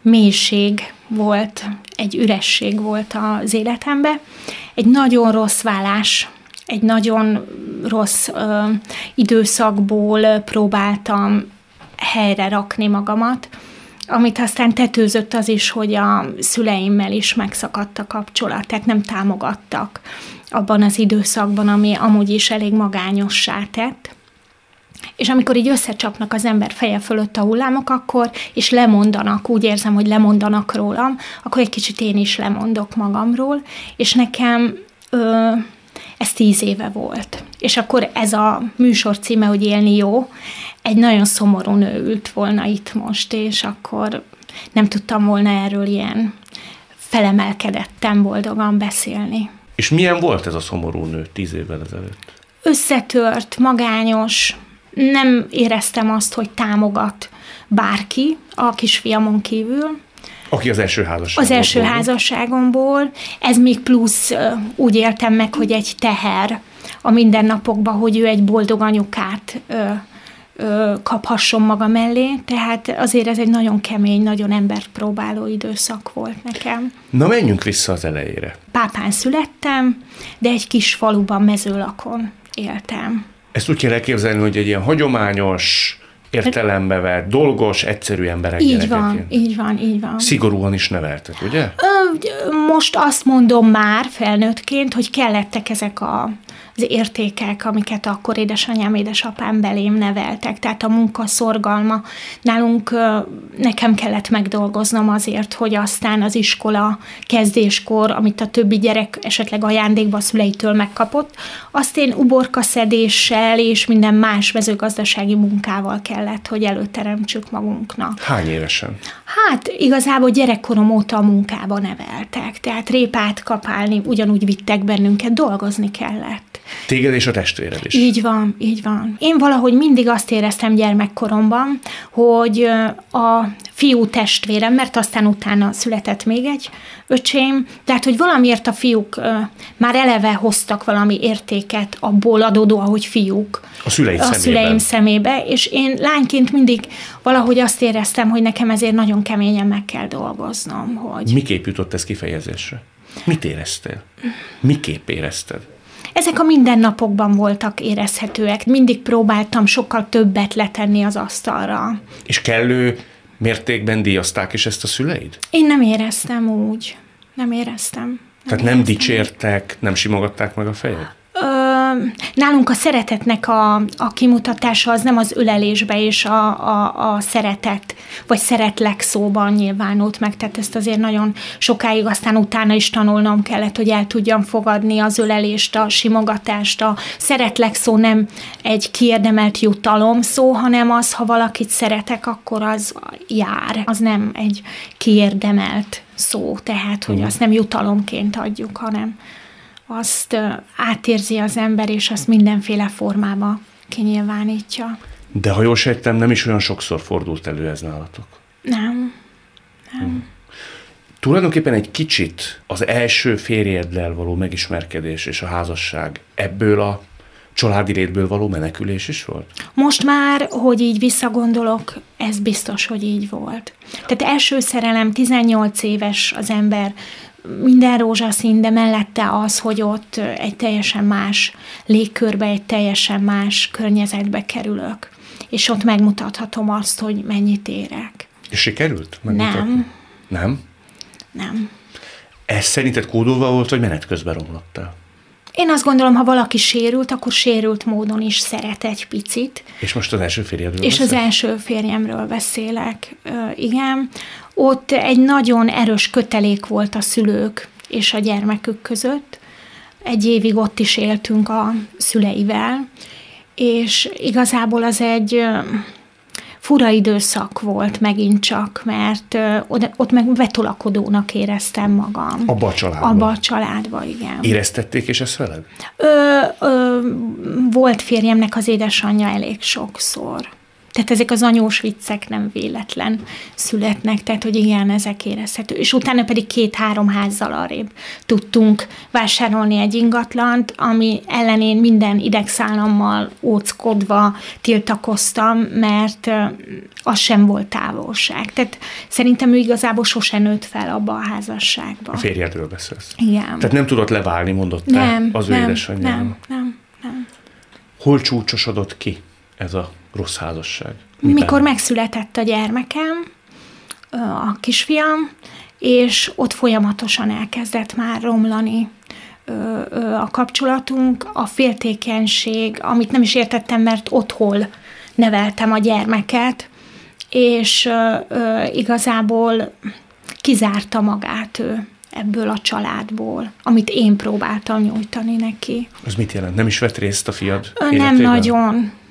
mélység volt, egy üresség volt az életemben. Egy nagyon rossz vállás, egy nagyon rossz időszakból próbáltam helyre rakni magamat, amit aztán tetőzött az is, hogy a szüleimmel is megszakadt a kapcsolat, tehát nem támogattak abban az időszakban, ami amúgy is elég magányossá tett. És amikor így összecsapnak az ember feje fölött a hullámok, akkor, és lemondanak, úgy érzem, hogy lemondanak rólam, akkor egy kicsit én is lemondok magamról, és nekem ez 10 éve volt. És akkor ez a műsor címe, hogy Élni jó, egy nagyon szomorú nő ült volna itt most, és akkor nem tudtam volna erről ilyen felemelkedettem boldogan beszélni. És milyen volt ez a szomorú nő 10 évvel ezelőtt? Összetört, magányos, nem éreztem azt, hogy támogat bárki a kisfiamon kívül. Aki az első házasságomból. Az első házasságomból. Ez még plusz úgy éltem meg, hogy egy teher a mindennapokban, hogy ő egy boldog anyukát kaphasson maga mellé, tehát azért ez egy nagyon kemény, nagyon embert próbáló időszak volt nekem. Na menjünk vissza az elejére. Pápán születtem, de egy kis faluban, Mezőlakon éltem. Ezt úgy kell elképzelni, hogy egy ilyen hagyományos, értelembe vett, dolgos, egyszerű emberek gyerekeként. Így van. Szigorúan is neveltek, ugye? Most azt mondom már felnőttként, hogy kellettek ezek az értékek, amiket akkor édesanyám, édesapám belém neveltek. Tehát a munka szorgalma. Nálunk nekem kellett megdolgoznom azért, hogy aztán az iskola kezdéskor, amit a többi gyerek esetleg ajándékba a szüleitől megkapott, azt én uborkaszedéssel és minden más mezőgazdasági munkával kellett, hogy előteremtsük magunknak. Hány évesen? Hát igazából gyerekkorom óta a munkába neveltek. Tehát répát kapálni, ugyanúgy vittek bennünket, dolgozni kellett. Téged és a testvéred is. Így van, így van. Én valahogy mindig azt éreztem gyermekkoromban, hogy a fiú testvérem, mert aztán utána született még egy öcsém, tehát hogy valamiért a fiúk már eleve hoztak valami értéket abból adódóan, hogy fiúk. A szüleim szemébe. És én lányként mindig valahogy azt éreztem, hogy nekem ezért nagyon keményen meg kell dolgoznom. Hogy... Miképp jutott ez kifejezésre? Mit éreztél? Miképp érezted? Ezek a mindennapokban voltak érezhetőek. Mindig próbáltam sokkal többet letenni az asztalra. És kellő mértékben díjazták is ezt a szüleid? Én nem éreztem úgy. Nem éreztem. Nem dicsértek, nem simogatták meg a fejed? Nálunk a szeretetnek a kimutatása az nem az ölelésbe és a szeretet, vagy szeretlek szóban nyilvánult meg, tehát ezt azért nagyon sokáig aztán utána is tanulnom kellett, hogy el tudjam fogadni az ölelést, a simogatást, a szeretlek szó nem egy kiérdemelt jutalom szó, hanem az, ha valakit szeretek, akkor az jár, az nem egy kiérdemelt szó, tehát hogy azt nem jutalomként adjuk, hanem azt átérzi az ember, és azt mindenféle formába kinyilvánítja. De ha jól sejtem, nem is olyan sokszor fordult elő ez nálatok. Nem. Tulajdonképpen egy kicsit az első férjeddel való megismerkedés és a házasság ebből a családi rétből való menekülés is volt? Most már, hogy így visszagondolok, ez biztos, hogy így volt. Tehát első szerelem, 18 éves az ember, minden rózsaszín, de mellette az, hogy ott egy teljesen más légkörbe, egy teljesen más környezetbe kerülök. És ott megmutathatom azt, hogy mennyit érek. És sikerült megmutatni? Nem. Ez szerinted kódolva volt, vagy menet közben romlottál? Én azt gondolom, ha valaki sérült, akkor sérült módon is szeret egy picit. És most az első férjemről beszélek? És az első férjemről beszélek, igen. Ott egy nagyon erős kötelék volt a szülők és a gyermekük között. Egy évig ott is éltünk a szüleivel, és igazából az egy fura időszak volt megint csak, mert ott meg betolakodónak éreztem magam. Abba a családban, igen. Éreztették és ezt veled? Volt férjemnek az édesanyja elég sokszor. Tehát ezek az anyós viccek nem véletlen születnek, tehát hogy igen, ezek érezhető. És utána pedig 2-3 házzal arrébb tudtunk vásárolni egy ingatlant, ami ellen én minden idegszállammal óckodva tiltakoztam, mert az sem volt távolság. Tehát szerintem ő igazából sosem nőtt fel abba a házasságba. A férjedről beszélsz. Igen. Tehát nem tudott leválni, mondott az ő édesanyjával. Nem. Hol csúcsosodott ki ez a rossz házasság? Mikor megszületett a gyermekem, a kisfiam, és ott folyamatosan elkezdett már romlani a kapcsolatunk, a féltékenység, amit nem is értettem, mert otthon neveltem a gyermeket, és igazából kizárta magát ő ebből a családból, amit én próbáltam nyújtani neki. Az mit jelent? Nem is vett részt a fiad életében?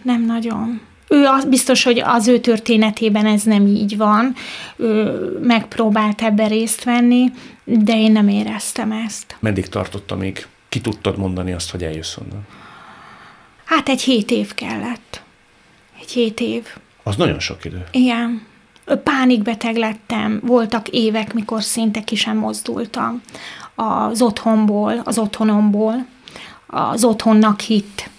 Nem nagyon. Ő biztos, hogy az ő történetében ez nem így van. Ő megpróbált ebben részt venni, de én nem éreztem ezt. Meddig tartott, amíg ki tudtad mondani azt, hogy eljössz onnan? Hát 7 év kellett. 7 év. Az nagyon sok idő. Igen. Pánikbeteg lettem. Voltak évek, mikor szinte ki sem mozdultam az otthonomból, az otthonnak hitt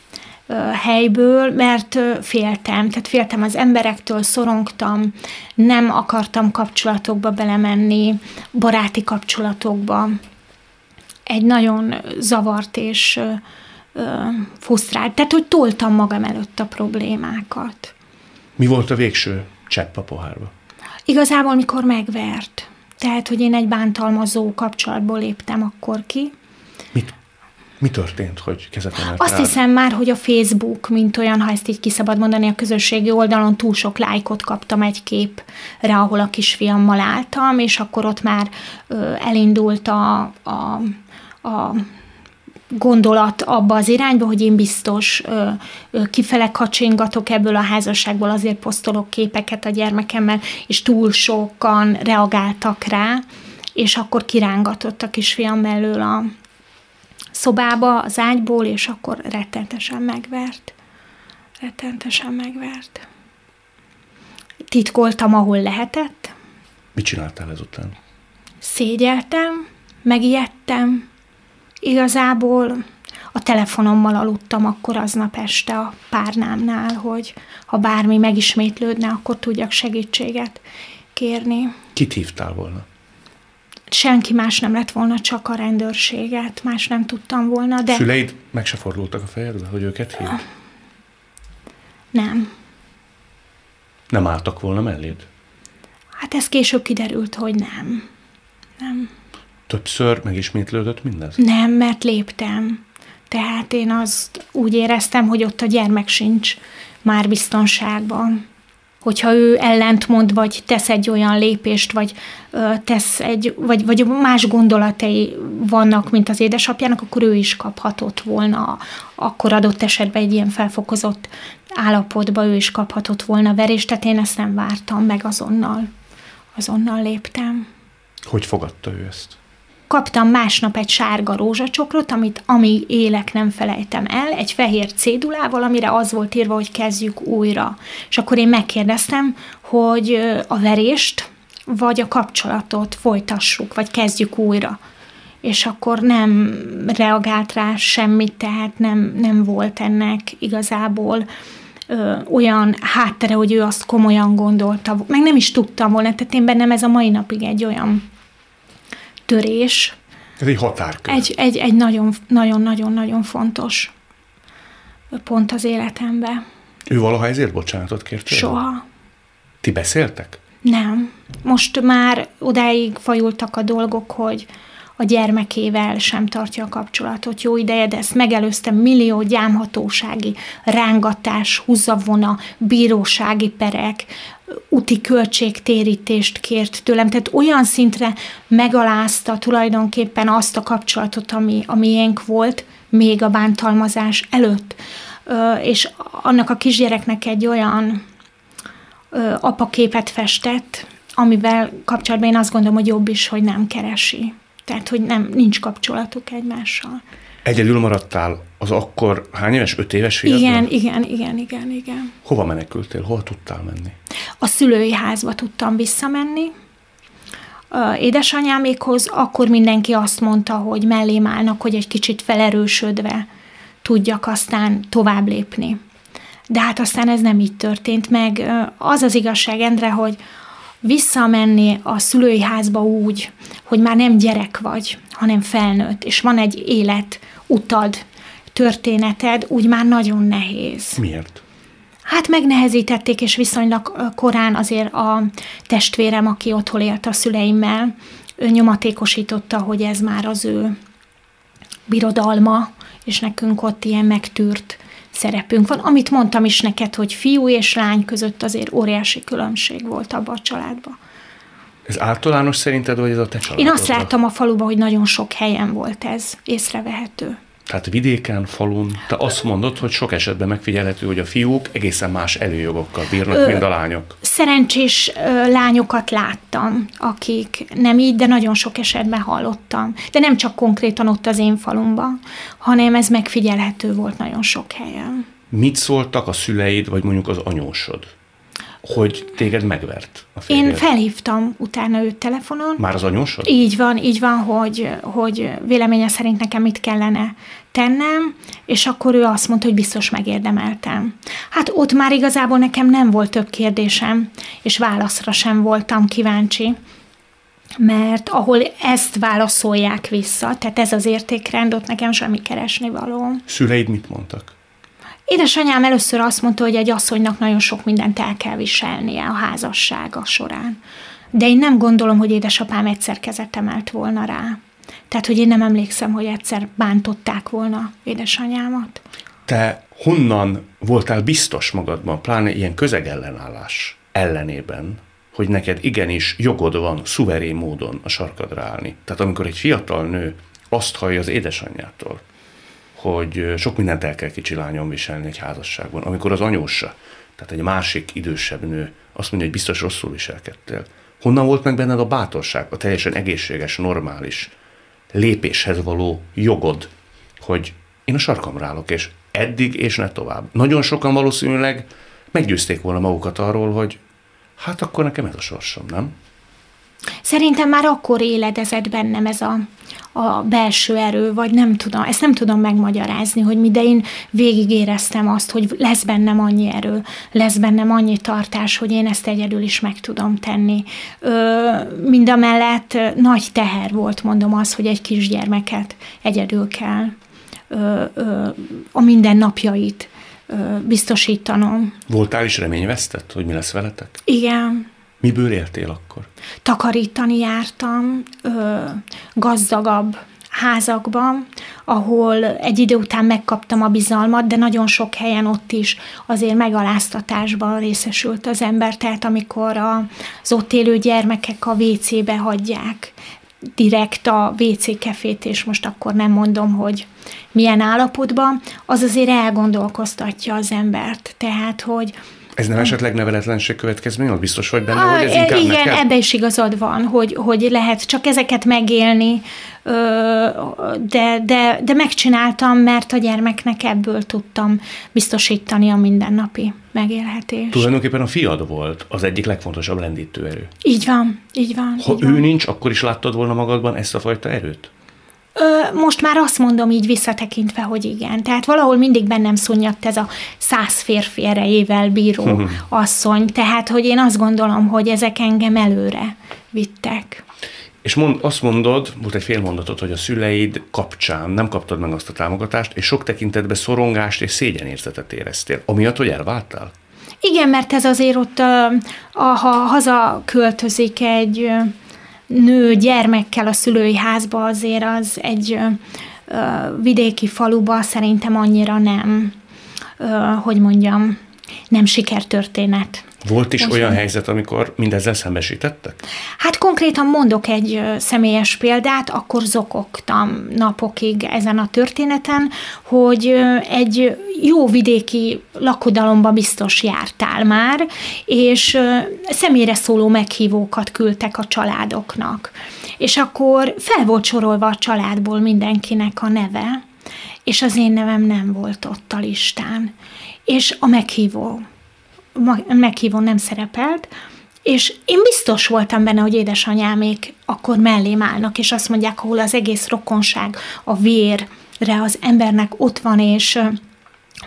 helyből, mert féltem. Tehát féltem az emberektől, szorongtam, nem akartam kapcsolatokba belemenni, baráti kapcsolatokba. Egy nagyon zavart és frusztrált. Tehát, hogy toltam magam előtt a problémákat. Mi volt a végső csepp a pohárba? Igazából, mikor megvert. Tehát, hogy én egy bántalmazó kapcsolatból léptem akkor ki. Mi történt, hogy kezetlen eltállt? Azt hiszem már, hogy a Facebook, mint olyan, ha ezt így ki szabad mondani, a közösségi oldalon túl sok lájkot kaptam egy képre, ahol a kisfiammal álltam, és akkor ott már elindult a gondolat abba az irányba, hogy én biztos kifele kacsingatok ebből a házasságból, azért posztolok képeket a gyermekemmel, és túl sokan reagáltak rá, és akkor kirángatott a kisfiam mellől a szobába, az ágyból, és akkor rettentesen megvert. Titkoltam, ahol lehetett. Mit csináltál ezután? Szégyeltem, megijedtem. Igazából a telefonommal aludtam akkor aznap este a párnámnál, hogy ha bármi megismétlődne, akkor tudjak segítséget kérni. Kit hívtál volna? Senki más nem lett volna, csak a rendőrséget. Más nem tudtam volna, de... Szüleid meg se fordultak a fejedbe, hogy őket hívd? Nem. Nem álltak volna melléd? Hát ez később kiderült, hogy nem. Nem. Többször megismétlődött mindez? Nem, mert léptem. Tehát én azt úgy éreztem, hogy ott a gyermek sincs már biztonságban. Hogyha ő ellentmond, vagy tesz egy olyan lépést, vagy más gondolatai vannak, mint az édesapjának, akkor ő is kaphatott volna, akkor adott esetben egy ilyen felfokozott állapotba ő is kaphatott volna verést, tehát én ezt nem vártam, meg azonnal léptem. Hogy fogadta ő ezt? Kaptam másnap egy sárga rózsacsokrot, amit amíg élek nem felejtem el, egy fehér cédulával, amire az volt írva, hogy kezdjük újra. És akkor én megkérdeztem, hogy a verést, vagy a kapcsolatot folytassuk, vagy kezdjük újra. És akkor nem reagált rá semmit, tehát nem volt ennek igazából olyan háttere, hogy ő azt komolyan gondolta. Meg nem is tudtam volna, tehát én bennem ez a mai napig egy olyan törés. Ez egy határkör. Egy nagyon-nagyon fontos pont az életemben. Ő valaha ezért bocsánatot kért? Soha. Ti beszéltek? Nem. Most már odáig fajultak a dolgok, hogy a gyermekével sem tartja a kapcsolatot jó ideje, de ezt megelőzte millió gyámhatósági rángatás, húzavona, bírósági perek, úti költségtérítést kért tőlem. Tehát olyan szintre megalázta tulajdonképpen azt a kapcsolatot, ami énk volt, még a bántalmazás előtt. És annak a kisgyereknek egy olyan apaképet festett, amivel kapcsolatban én azt gondolom, hogy jobb is, hogy nem keresi. Tehát, hogy nincs kapcsolatuk egymással. Egyedül maradtál az akkor hány éves, 5 éves fiatal? Igen. Hova menekültél? Hova tudtál menni? A szülői házba tudtam visszamenni. Édesanyámékhoz akkor mindenki azt mondta, hogy mellém állnak, hogy egy kicsit felerősödve tudjak aztán tovább lépni. De hát aztán ez nem így történt meg. Az az igazság, Endre, hogy visszamenni a szülői házba úgy, hogy már nem gyerek vagy, hanem felnőtt, és van egy élet, utad, történeted, úgy már nagyon nehéz. Miért? Hát megnehezítették, és viszonylag korán azért a testvérem, aki otthon élt a szüleimmel, nyomatékosította, hogy ez már az ő birodalma, és nekünk ott ilyen megtűrt szerepünk van. Amit mondtam is neked, hogy fiú és lány között azért óriási különbség volt abban a családban. Ez általános szerinted, vagy ez a te családodra? Én azt láttam a faluban, hogy nagyon sok helyen volt ez észrevehető. Tehát vidéken, falun, te azt mondod, hogy sok esetben megfigyelhető, hogy a fiúk egészen más előjogokkal bírnak, mint a lányok. Szerencsés lányokat láttam, akik nem így, de nagyon sok esetben hallottam. De nem csak konkrétan ott az én falumban, hanem ez megfigyelhető volt nagyon sok helyen. Mit szóltak a szüleid, vagy mondjuk az anyósod, hogy téged megvert a férjed? Én felhívtam utána őt telefonon. Már az anyósod? Így van, hogy véleménye szerint nekem mit kellene tennem, és akkor ő azt mondta, hogy biztos megérdemeltem. Hát ott már igazából nekem nem volt több kérdésem, és válaszra sem voltam kíváncsi, mert ahol ezt válaszolják vissza, tehát ez az értékrend, ott nekem semmi keresnivaló. Szüleid mit mondtak? Édesanyám először azt mondta, hogy egy asszonynak nagyon sok mindent el kell viselnie a házassága során. De én nem gondolom, hogy édesapám egyszer kezet emelt volna rá. Tehát, hogy én nem emlékszem, hogy egyszer bántották volna édesanyámat. Te honnan voltál biztos magadban, pláne ilyen közegellenállás ellenében, hogy neked igenis jogod van szuverén módon a sarkadra állni? Tehát amikor egy fiatal nő azt hallja az édesanyjától, hogy sok mindent el kell kicsi lányom viselni egy házasságban. Amikor az anyósa, tehát egy másik idősebb nő azt mondja, hogy biztos rosszul viselkedtél. Honnan volt meg benned a bátorság, a teljesen egészséges, normális lépéshez való jogod hogy én a sarkamra állok, és eddig, és ne tovább. Nagyon sokan valószínűleg meggyőzték volna magukat arról, hogy hát akkor nekem ez a sorsom, nem? Szerintem már akkor éledezett bennem ez a belső erő, vagy nem tudom, ezt nem tudom megmagyarázni, hogy de én végig éreztem azt, hogy lesz bennem annyi erő, lesz bennem annyi tartás, hogy én ezt egyedül is meg tudom tenni. Mindamellett nagy teher volt, mondom, az, hogy egy kisgyermeket egyedül kell a mindennapjait biztosítanom. Voltál is reményvesztett, hogy mi lesz veletek? Igen. Miből éltél akkor? Takarítani jártam gazdagabb házakban, ahol egy idő után megkaptam a bizalmat, de nagyon sok helyen ott is azért megaláztatásban részesült az ember, tehát amikor az ott élő gyermekek a WC-be hagyják direkt a WC kefét, és most akkor nem mondom, hogy milyen állapotban, az azért elgondolkoztatja az embert. Tehát, hogy ez nem esetleg neveletlenség következmény? Biztos vagy benne, hogy ez inkább igen, neked? Igen, ebben is igazad van, hogy lehet csak ezeket megélni, de megcsináltam, mert a gyermeknek ebből tudtam biztosítani a mindennapi megélhetést. Tulajdonképpen a fiad volt az egyik legfontosabb lendítőerő. Így van, így van. Ha így ő van. Nincs, akkor is láttad volna magadban ezt a fajta erőt? Most már azt mondom így visszatekintve, hogy igen. Tehát valahol mindig bennem szunnyadt ez a 100 férfi erejével bíró asszony. Tehát, hogy én azt gondolom, hogy ezek engem előre vittek. És azt mondod, volt egy fél mondatod, hogy a szüleid kapcsán nem kaptad meg azt a támogatást, és sok tekintetben szorongást és szégyenérzetet éreztél. Amiatt, hogy elváltál? Igen, mert ez azért ott, ha haza költözik egy nő gyermekkel a szülői házba, azért az egy vidéki faluba szerintem annyira nem, nem sikertörténet. Volt is olyan helyzet, amikor mindezzel szembesítettek? Hát konkrétan mondok egy személyes példát, akkor zokogtam napokig ezen a történeten, hogy egy jó vidéki lakodalomba biztos jártál már, és személyre szóló meghívókat küldtek a családoknak. És akkor fel volt sorolva a családból mindenkinek a neve, és az én nevem nem volt ott a listán. És a meghívó nem szerepelt, és én biztos voltam benne, hogy édesanyámék akkor mellém állnak, és azt mondják, ahol az egész rokonság, a vérre az embernek ott van, és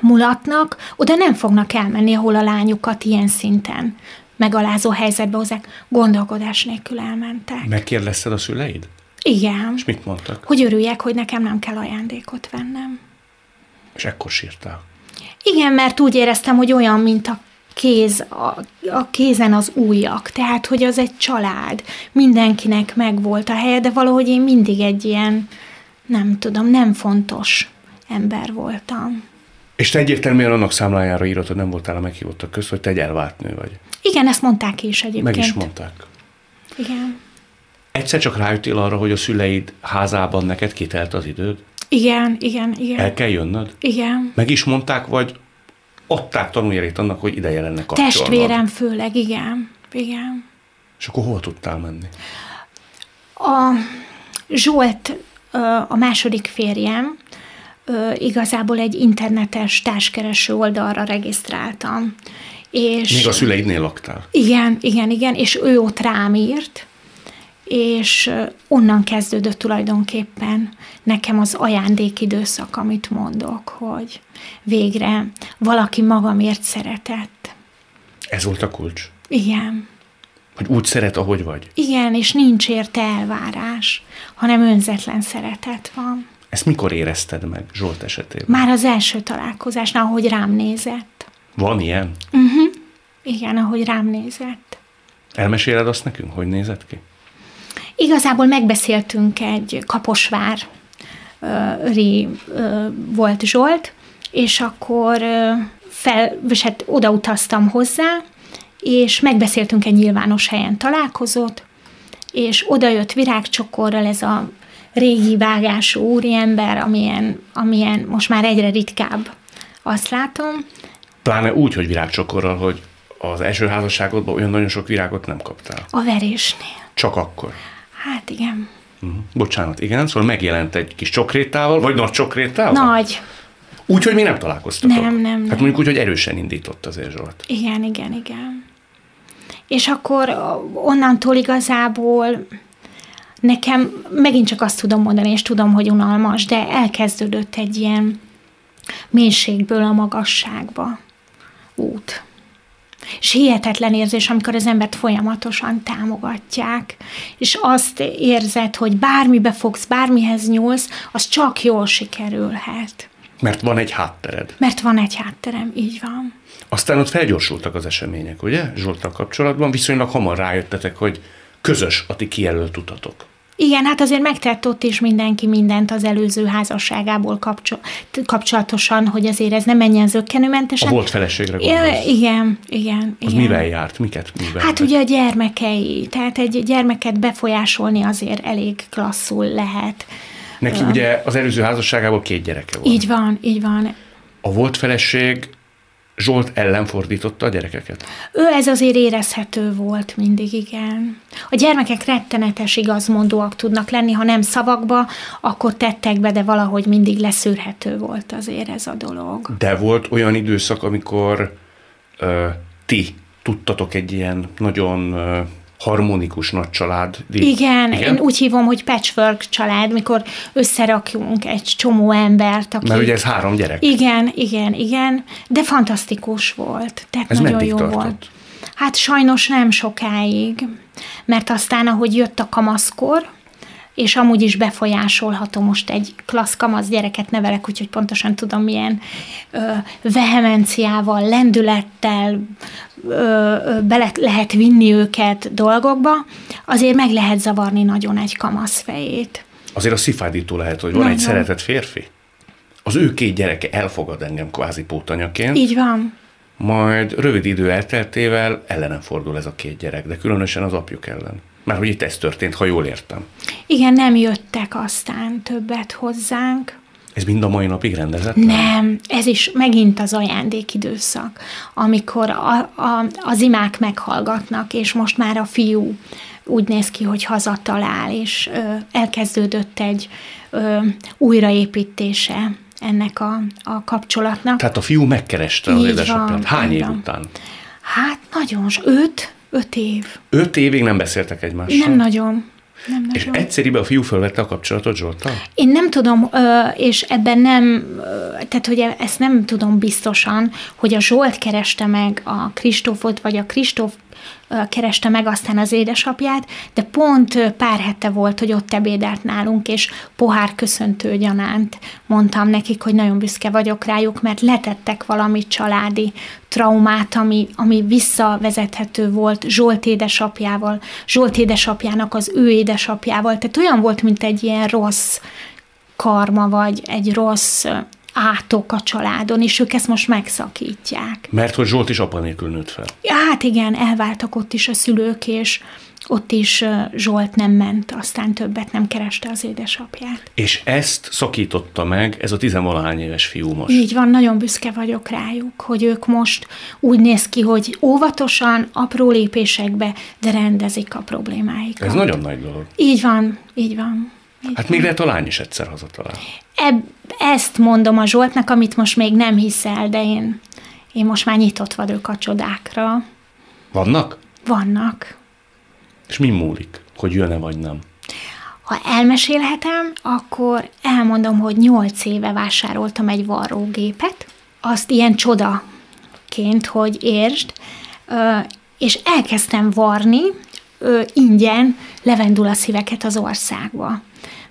mulatnak, oda nem fognak elmenni, ahol a lányukat ilyen szinten megalázó helyzetbe hozzák. Gondolkodás nélkül elmentek. Megkérdezted a szüleid? Igen. És mit mondtak? Hogy örüljek, hogy nekem nem kell ajándékot vennem. És ekkor sírtál? Igen, mert úgy éreztem, hogy olyan, mint a kézen az újak, tehát, hogy az egy család, mindenkinek megvolt a helye, de valahogy én mindig egy ilyen, nem tudom, nem fontos ember voltam. És te egyértelműen annak számlájára írod, hogy nem voltál a meghívottak közt, hogy te egy elvált nő vagy. Igen, ezt mondták is egyébként. Meg is mondták. Igen. Egyszer csak rájöttél arra, hogy a szüleid házában neked kitelt az időd? Igen, igen, igen. El kell jönnöd? Igen. Meg is mondták, vagy adták tanuljelét annak, hogy ideje lenne kapcsolnod? Testvérem főleg, igen, igen. És akkor hova tudtál menni? A Zsolt, a második férjem, igazából egy internetes társkereső oldalra regisztráltam. És még a szüleidnél laktál? Igen, igen, igen, és ő ott rám írt, és onnan kezdődött tulajdonképpen nekem az ajándékidőszak, amit mondok, hogy végre valaki magamért szeretett. Ez volt a kulcs? Igen. Hogy úgy szeret, ahogy vagy? Igen, és nincs érte elvárás, hanem önzetlen szeretet van. Ezt mikor érezted meg Zsolt esetében? Már az első találkozásnál, ahogy rám nézett. Van ilyen? Uh-huh. Igen, ahogy rám nézett. Elmeséled azt nekünk, hogy nézett ki? Igazából megbeszéltünk egy Kaposvári volt Zsolt, és akkor odautaztam hozzá, és megbeszéltünk egy nyilvános helyen találkozót, és odajött virágcsokorral ez a régi vágású úriember, amilyen most már egyre ritkább, azt látom. Pláne úgy, hogy virágcsokorral, hogy az első házasságodban olyan nagyon sok virágot nem kaptál. A verésnél. Csak akkor. Hát igen. Bocsánat, igen, szóval megjelent egy kis csokrétával, vagy nagy csokrétával? Nagy. Úgyhogy még nem találkoztatok? Nem. Hát mondjuk úgy, hogy erősen indított azért Zsolt. Igen. És akkor onnantól igazából nekem megint csak azt tudom mondani, és tudom, hogy unalmas, de elkezdődött egy ilyen mélységből a magasságba út. És hihetetlen érzés, amikor az embert folyamatosan támogatják, és azt érzed, hogy bármibe fogsz, bármihez nyúlsz, az csak jól sikerülhet. Mert van egy háttered. Mert van egy hátterem, így van. Aztán ott felgyorsultak az események, ugye? Zsolttal kapcsolatban viszonylag hamar rájöttetek, hogy közös a ti kijelölt utatok. Igen, hát azért megtett ott is mindenki mindent az előző házasságából kapcsolatosan, hogy azért ez nem menjen zökkenőmentesen. A volt feleségre gondolsz. Igen. Az mivel járt? Mivel? Hát ugye a gyermekei. Tehát egy gyermeket befolyásolni azért elég klasszul lehet. Neki ugye az előző házasságából 2 gyereke volt. Így van. A volt feleség Zsolt ellen fordította a gyerekeket? Ő ez azért érezhető volt mindig, igen. A gyermekek rettenetes igazmondóak tudnak lenni, ha nem szavakba, akkor tettekbe, de valahogy mindig leszűrhető volt azért ez a dolog. De volt olyan időszak, amikor ti tudtatok egy ilyen nagyon... harmonikus nagy család. Igen, én úgy hívom, hogy patchwork család, mikor összerakjunk egy csomó embert. Mert ugye ez 3 gyerek. Igen, de fantasztikus volt. Tehát ez nagyon jó tartott? Volt. Hát sajnos nem sokáig, mert aztán, ahogy jött a kamaszkor, és amúgy is befolyásolható, most egy klassz kamasz gyereket nevelek, úgyhogy pontosan tudom, milyen vehemenciával, lendülettel bele lehet vinni őket dolgokba, azért meg lehet zavarni nagyon egy kamasz fejét. Azért a szifádító lehet, hogy van nagyon. Egy szeretett férfi. Az ő 2 gyereke elfogad engem kvázi pótanyaként. Így van. Majd rövid idő elteltével ellenem fordul ez a 2 gyerek, de különösen az apjuk ellen. Mert hogy itt ez történt, ha jól értem. Igen, nem jöttek aztán többet hozzánk. Ez mind a mai napig rendezett? Nem, ez is megint az ajándékidőszak, amikor az imák meghallgatnak, és most már a fiú úgy néz ki, hogy hazatalál, és elkezdődött egy újraépítése ennek a kapcsolatnak. Tehát a fiú megkereste az édesapját. Hány év után? Hát nagyon, 5 év. 5 évig nem beszéltek egymással? Nem nagyon. És egyszerűen a fiú felvette a kapcsolatot Zsolttal? Én nem tudom, és ebben nem, tehát hogy ezt nem tudom biztosan, hogy a Zsolt kereste meg a Kristófot, vagy a Kristóf kereste meg aztán az édesapját, de pont pár hete volt, hogy ott ebédelt nálunk, és pohár köszöntő gyanánt mondtam nekik, hogy nagyon büszke vagyok rájuk, mert letettek valami családi traumát, ami visszavezethető volt Zsolt édesapjával, Zsolt édesapjának az ő édesapjával, tehát olyan volt, mint egy ilyen rossz karma, vagy egy rossz átok a családon, és ők ezt most megszakítják. Mert hogy Zsolt is apa nélkül nőtt fel. Hát igen, elváltak ott is a szülők, és ott is Zsolt nem ment, aztán többet nem kereste az édesapját. És ezt szakította meg ez a 10-valahány éves fiú most. Így van, nagyon büszke vagyok rájuk, hogy ők most úgy néz ki, hogy óvatosan, apró lépésekbe, de rendezik a problémáikat. Ez nagyon nagy dolog. Így van. Hát még lehet a lány is egyszer hazatalál. Ezt mondom a Zsoltnak, amit most még nem hiszel, de én most már nyitott vagyok a csodákra. Vannak? Vannak. És mi múlik, hogy jön-e vagy nem? Ha elmesélhetem, akkor elmondom, hogy 8 éve vásároltam egy varrógépet, azt ilyen csodaként, hogy értsd, és elkezdtem varni ingyen levendulaszíveket az országba.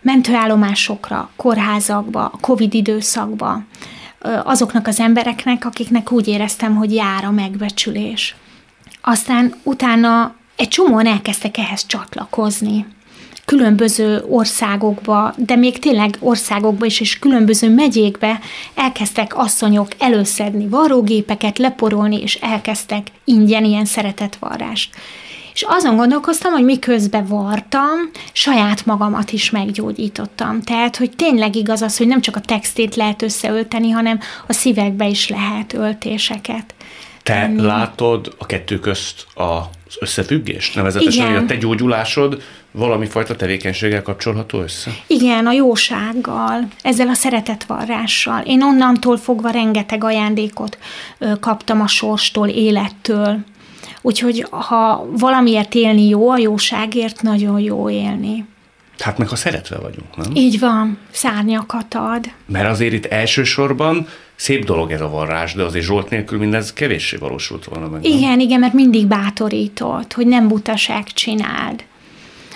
Mentőállomásokra, kórházakba, a Covid időszakba, azoknak az embereknek, akiknek úgy éreztem, hogy jár a megbecsülés. Aztán utána egy csomóan elkezdtek ehhez csatlakozni. Különböző országokba, de még tényleg országokba is, és különböző megyékbe elkezdtek asszonyok előszedni varrógépeket, leporolni, és elkezdtek ingyen ilyen szeretetvarrást. És azon gondolkoztam, hogy miközben vartam, saját magamat is meggyógyítottam. Tehát, hogy tényleg igaz az, hogy nem csak a textilt lehet összeölteni, hanem a szívekbe is lehet öltéseket. Te látod a kettő közt az összefüggést? Nevezetesen, hogy a te gyógyulásod valami fajta tevékenységgel kapcsolható össze? Igen, a jósággal, ezzel a szeretetvarrással. Én onnantól fogva rengeteg ajándékot kaptam a sorstól, élettől. Úgyhogy ha valamiért élni jó, a jóságért nagyon jó élni. Hát meg ha szeretve vagyunk, nem? Így van, szárnyakat ad. Mert azért itt elsősorban szép dolog ez a varrás, de azért Zsolt nélkül mindez kevéssé valósult volna meg. Nem? Igen, igen, mert mindig bátorított, hogy nem butaság csináld.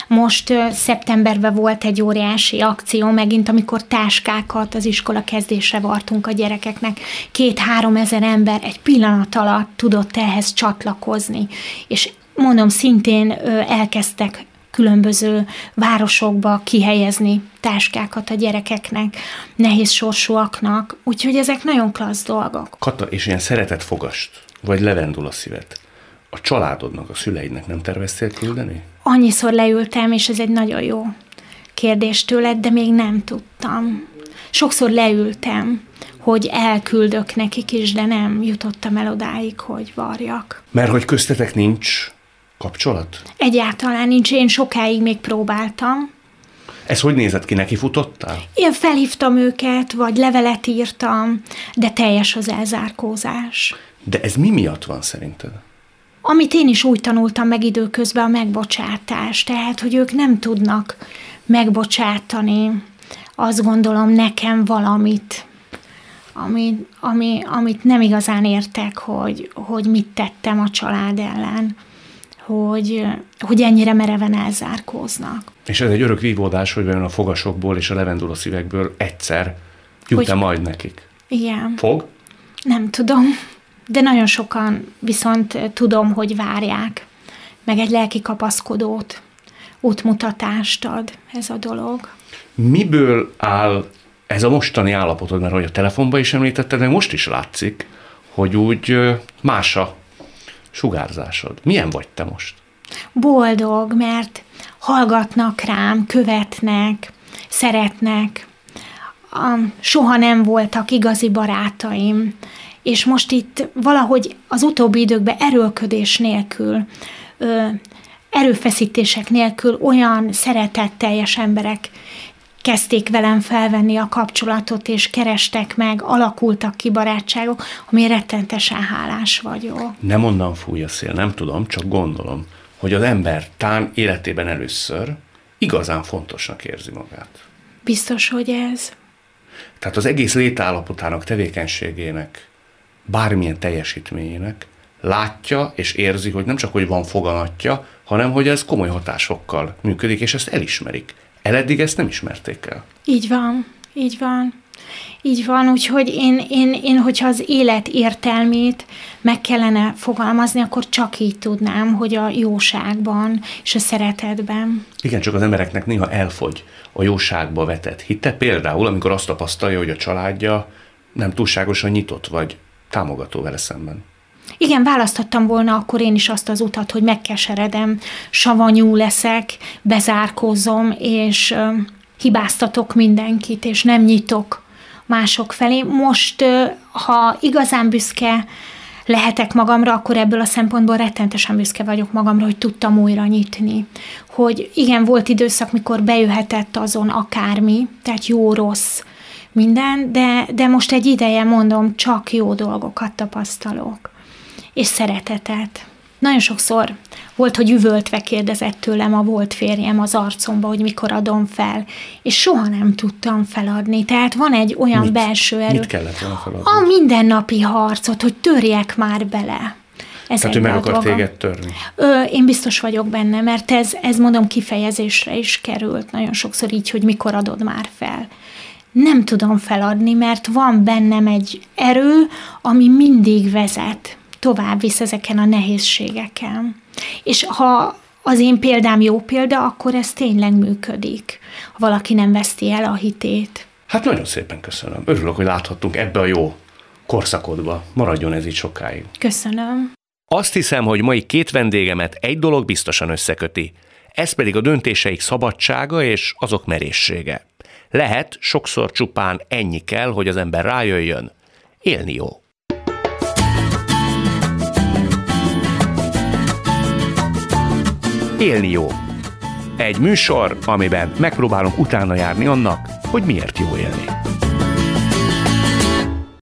Most szeptemberben volt egy óriási akció megint, amikor táskákat az iskola kezdésre vartunk a gyerekeknek. 2-3 ezer ember egy pillanat alatt tudott ehhez csatlakozni. És mondom, szintén elkezdtek különböző városokba kihelyezni táskákat a gyerekeknek, nehéz sorsúaknak. Úgyhogy ezek nagyon klassz dolgok. Kata, és ilyen szeretett fogast, vagy levendul a szívet, a családodnak, a szüleidnek nem terveztél küldeni? Annyiszor leültem, és ez egy nagyon jó kérdés tőled, de még nem tudtam. Sokszor leültem, hogy elküldök nekik is, de nem jutottam el odáig, hogy varjak. Mert hogy köztetek nincs kapcsolat? Egyáltalán nincs, én sokáig még próbáltam. Ez hogy nézett ki, neki futottál? Én felhívtam őket, vagy levelet írtam, de teljes az elzárkózás. De ez mi miatt van szerinted? Amit én is úgy tanultam meg időközben, a megbocsátás. Tehát, hogy ők nem tudnak megbocsátani, azt gondolom, nekem valamit, amit nem igazán értek, hogy mit tettem a család ellen, hogy ennyire mereven elzárkóznak. És ez egy örök vívódás, hogy olyan a fogasokból és a levendula szívekből egyszer jut-e majd nekik? Igen. Fog? Nem tudom. De nagyon sokan viszont tudom, hogy várják, meg egy lelki kapaszkodót, útmutatást ad ez a dolog. Miből áll ez a mostani állapotod? Mert hogy a telefonban is említetted, de most is látszik, hogy úgy más a sugárzásod. Milyen vagy te most? Boldog, mert hallgatnak rám, követnek, szeretnek. Soha nem voltak igazi barátaim, és most itt valahogy az utóbbi időkben erőlködés nélkül, erőfeszítések nélkül olyan szeretetteljes emberek kezdték velem felvenni a kapcsolatot, és kerestek meg, alakultak ki barátságok, ami rettentesen hálás vagyok. Nem onnan fúj a szél, nem tudom, csak gondolom, hogy az ember tán életében először igazán fontosnak érzi magát. Biztos, hogy ez. Tehát az egész létállapotának, tevékenységének, bármilyen teljesítményének látja és érzi, hogy nem csak, hogy van foganatja, hanem, hogy ez komoly hatásokkal működik, és ezt elismerik. Eddig ezt nem ismerték el. Így van, így van. Így van, úgyhogy én hogyha az élet értelmét meg kellene fogalmazni, akkor csak így tudnám, hogy a jóságban és a szeretetben. Igen, csak az embereknek néha elfogy a jóságba vetett hite. Például, amikor azt tapasztalja, hogy a családja nem túlságosan nyitott vagy támogató vele szemben. Igen, választhattam volna akkor én is azt az utat, hogy megkeseredem, savanyú leszek, bezárkózom, és hibáztatok mindenkit, és nem nyitok mások felé. Most, ha igazán büszke lehetek magamra, akkor ebből a szempontból rettentesen büszke vagyok magamra, hogy tudtam újra nyitni. Hogy igen, volt időszak, mikor bejöhetett azon akármi, tehát jó-rossz minden, de most egy ideje, mondom, csak jó dolgokat tapasztalok. És szeretetet. Nagyon sokszor volt, hogy üvöltve kérdezett tőlem a volt férjem az arcomba, hogy mikor adom fel, és soha nem tudtam feladni. Tehát van egy olyan belső erő. Mit kellett volna feladni? A mindennapi harcot, hogy törjek már bele. Ez tehát ő meg akar téged törni? Én biztos vagyok benne, mert ez mondom kifejezésre is került nagyon sokszor így, hogy mikor adod már fel. Nem tudom feladni, mert van bennem egy erő, ami mindig vezet. Tovább visz ezeken a nehézségeken. És ha az én példám jó példa, akkor ez tényleg működik. Ha valaki nem veszti el a hitét. Hát nagyon szépen köszönöm. Örülök, hogy láthattunk ebbe a jó korszakodba. Maradjon ez így sokáig. Köszönöm. Azt hiszem, hogy mai két vendégemet egy dolog biztosan összeköti. Ez pedig a döntéseik szabadsága és azok merészsége. Lehet, sokszor csupán ennyi kell, hogy az ember rájöjjön. Élni jó. Élni jó. Egy műsor, amiben megpróbálunk utána járni annak, hogy miért jó élni.